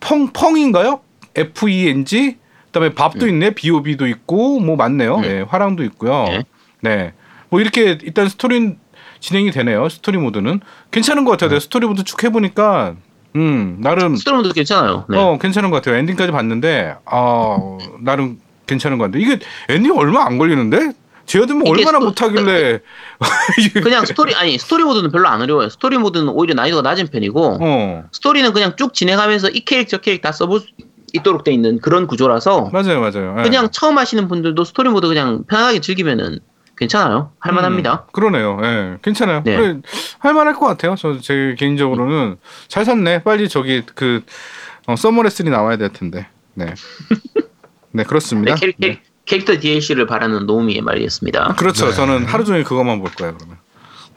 펑펑인가요? 에프 이 엔 지 그다음에 밥도 있네, 음. 비오비도 있고 뭐 많네요. 음. 네, 화랑도 있고요. 네. 네, 뭐 이렇게 일단 스토리 진행이 되네요. 스토리 모드는 괜찮은 것 같아요. 네. 스토리 모드 쭉 해보니까, 음 나름 스토리 모드 괜찮아요. 네. 어 괜찮은 것 같아요. 엔딩까지 봤는데, 어 나름 괜찮은 것 같아요. 이게 엔딩 얼마 안 걸리는데? 제어드면 얼마나 스토... 못하길래 그냥 스토리 아니 스토리 모드는 별로 안 어려워요. 스토리 모드는 오히려 난이도가 낮은 편이고, 어. 스토리는 그냥 쭉 진행하면서 이 캐릭 저 캐릭 다 써볼 수. 있도록 돼 있는 그런 구조라서 맞아요, 맞아요. 그냥 예. 처음 하시는 분들도 스토리 모드 그냥 편하게 즐기면은 괜찮아요, 할만합니다. 음, 그러네요, 예, 괜찮아요. 네. 그래, 할만할 것 같아요. 저 제 개인적으로는 잘 샀네. 빨리 저기 그 어, 서머 레슨이 나와야 될 텐데. 네, 네 그렇습니다. 네, 캐릭, 캐릭, 캐릭터 디엘씨를 바라는 노미의 말이었습니다. 그렇죠. 네. 저는 하루 종일 그것만 볼 거예요, 그러면.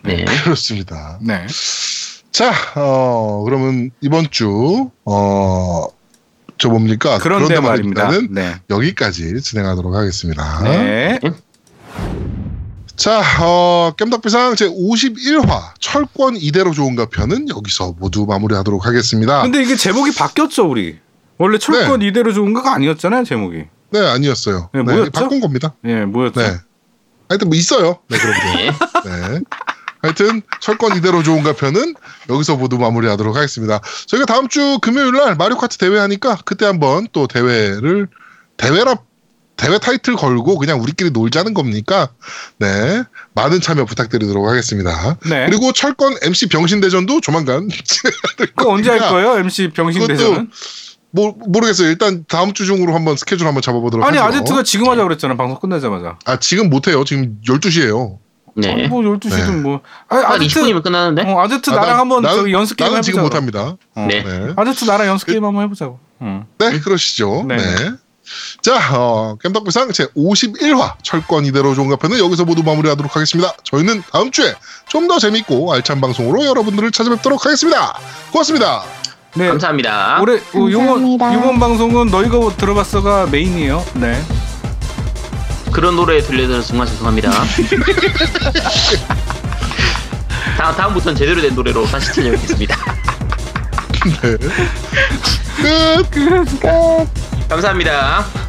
네, 네. 그렇습니다. 네. 자, 어, 그러면 이번 주 어. 저 뭡니까? 그런데, 그런데 말입니다. 네. 여기까지 진행하도록 하겠습니다. 네. 자, 어, 겜덕비상 제오십일 화 철권 이대로 좋은가 편은 여기서 모두 마무리하도록 하겠습니다. 근데 이게 제목이 바뀌었죠, 우리. 원래 철권 네. 이대로 좋은가가 아니었잖아요, 제목이. 네, 아니었어요. 네, 뭐였죠? 네, 바꾼 겁니다. 네, 뭐였죠? 네. 하여튼 뭐 있어요. 네, 그런 게. 네. 하여튼 철권 이대로 좋은가 편은 여기서 모두 마무리하도록 하겠습니다. 저희가 다음 주 금요일날 마리오 카트 대회 하니까 그때 한번 또 대회를 대회라 대회 타이틀 걸고 그냥 우리끼리 놀자는 겁니까? 네, 많은 참여 부탁드리도록 하겠습니다. 네. 그리고 철권 엠씨 병신 대전도 조만간 그거 언제 할 거예요? 엠씨 병신 대전은? 모, 모르겠어요. 일단 다음 주 중으로 한번 스케줄 한번 잡아보도록 하죠. 아니 아제트가 지금 하자 그랬잖아. 방송 끝나자마자. 아 지금 못해요. 지금 열두 시예요. 네. 뭐 열두 시든 네. 뭐. 아니, 아제트, 이십 분이면 끝나는데? 어, 아제트 나랑 아, 난, 한번 연습 게임 해보자고. 나는 지금 못합니다. 어. 네. 네. 아제트 나랑 연습 게임 그, 한번 해보자고. 응. 네, 그러시죠. 네. 네. 자, 어, 겜덕비상 제오십일 화 철권 이대로 좋은가 편은 여기서 모두 마무리하도록 하겠습니다. 저희는 다음 주에 좀 더 재밌고 알찬 방송으로 여러분들을 찾아뵙도록 하겠습니다. 고맙습니다. 네. 감사합니다. 올해 이번 방송은 너희가 들어봤어가 메인이에요. 네. 그런 노래 들려드려서 정말 죄송합니다. 다음, 다음부터는 제대로 된 노래로 다시 찾아뵙겠습니다. 네. 끝! 끝! 끝! 감사합니다.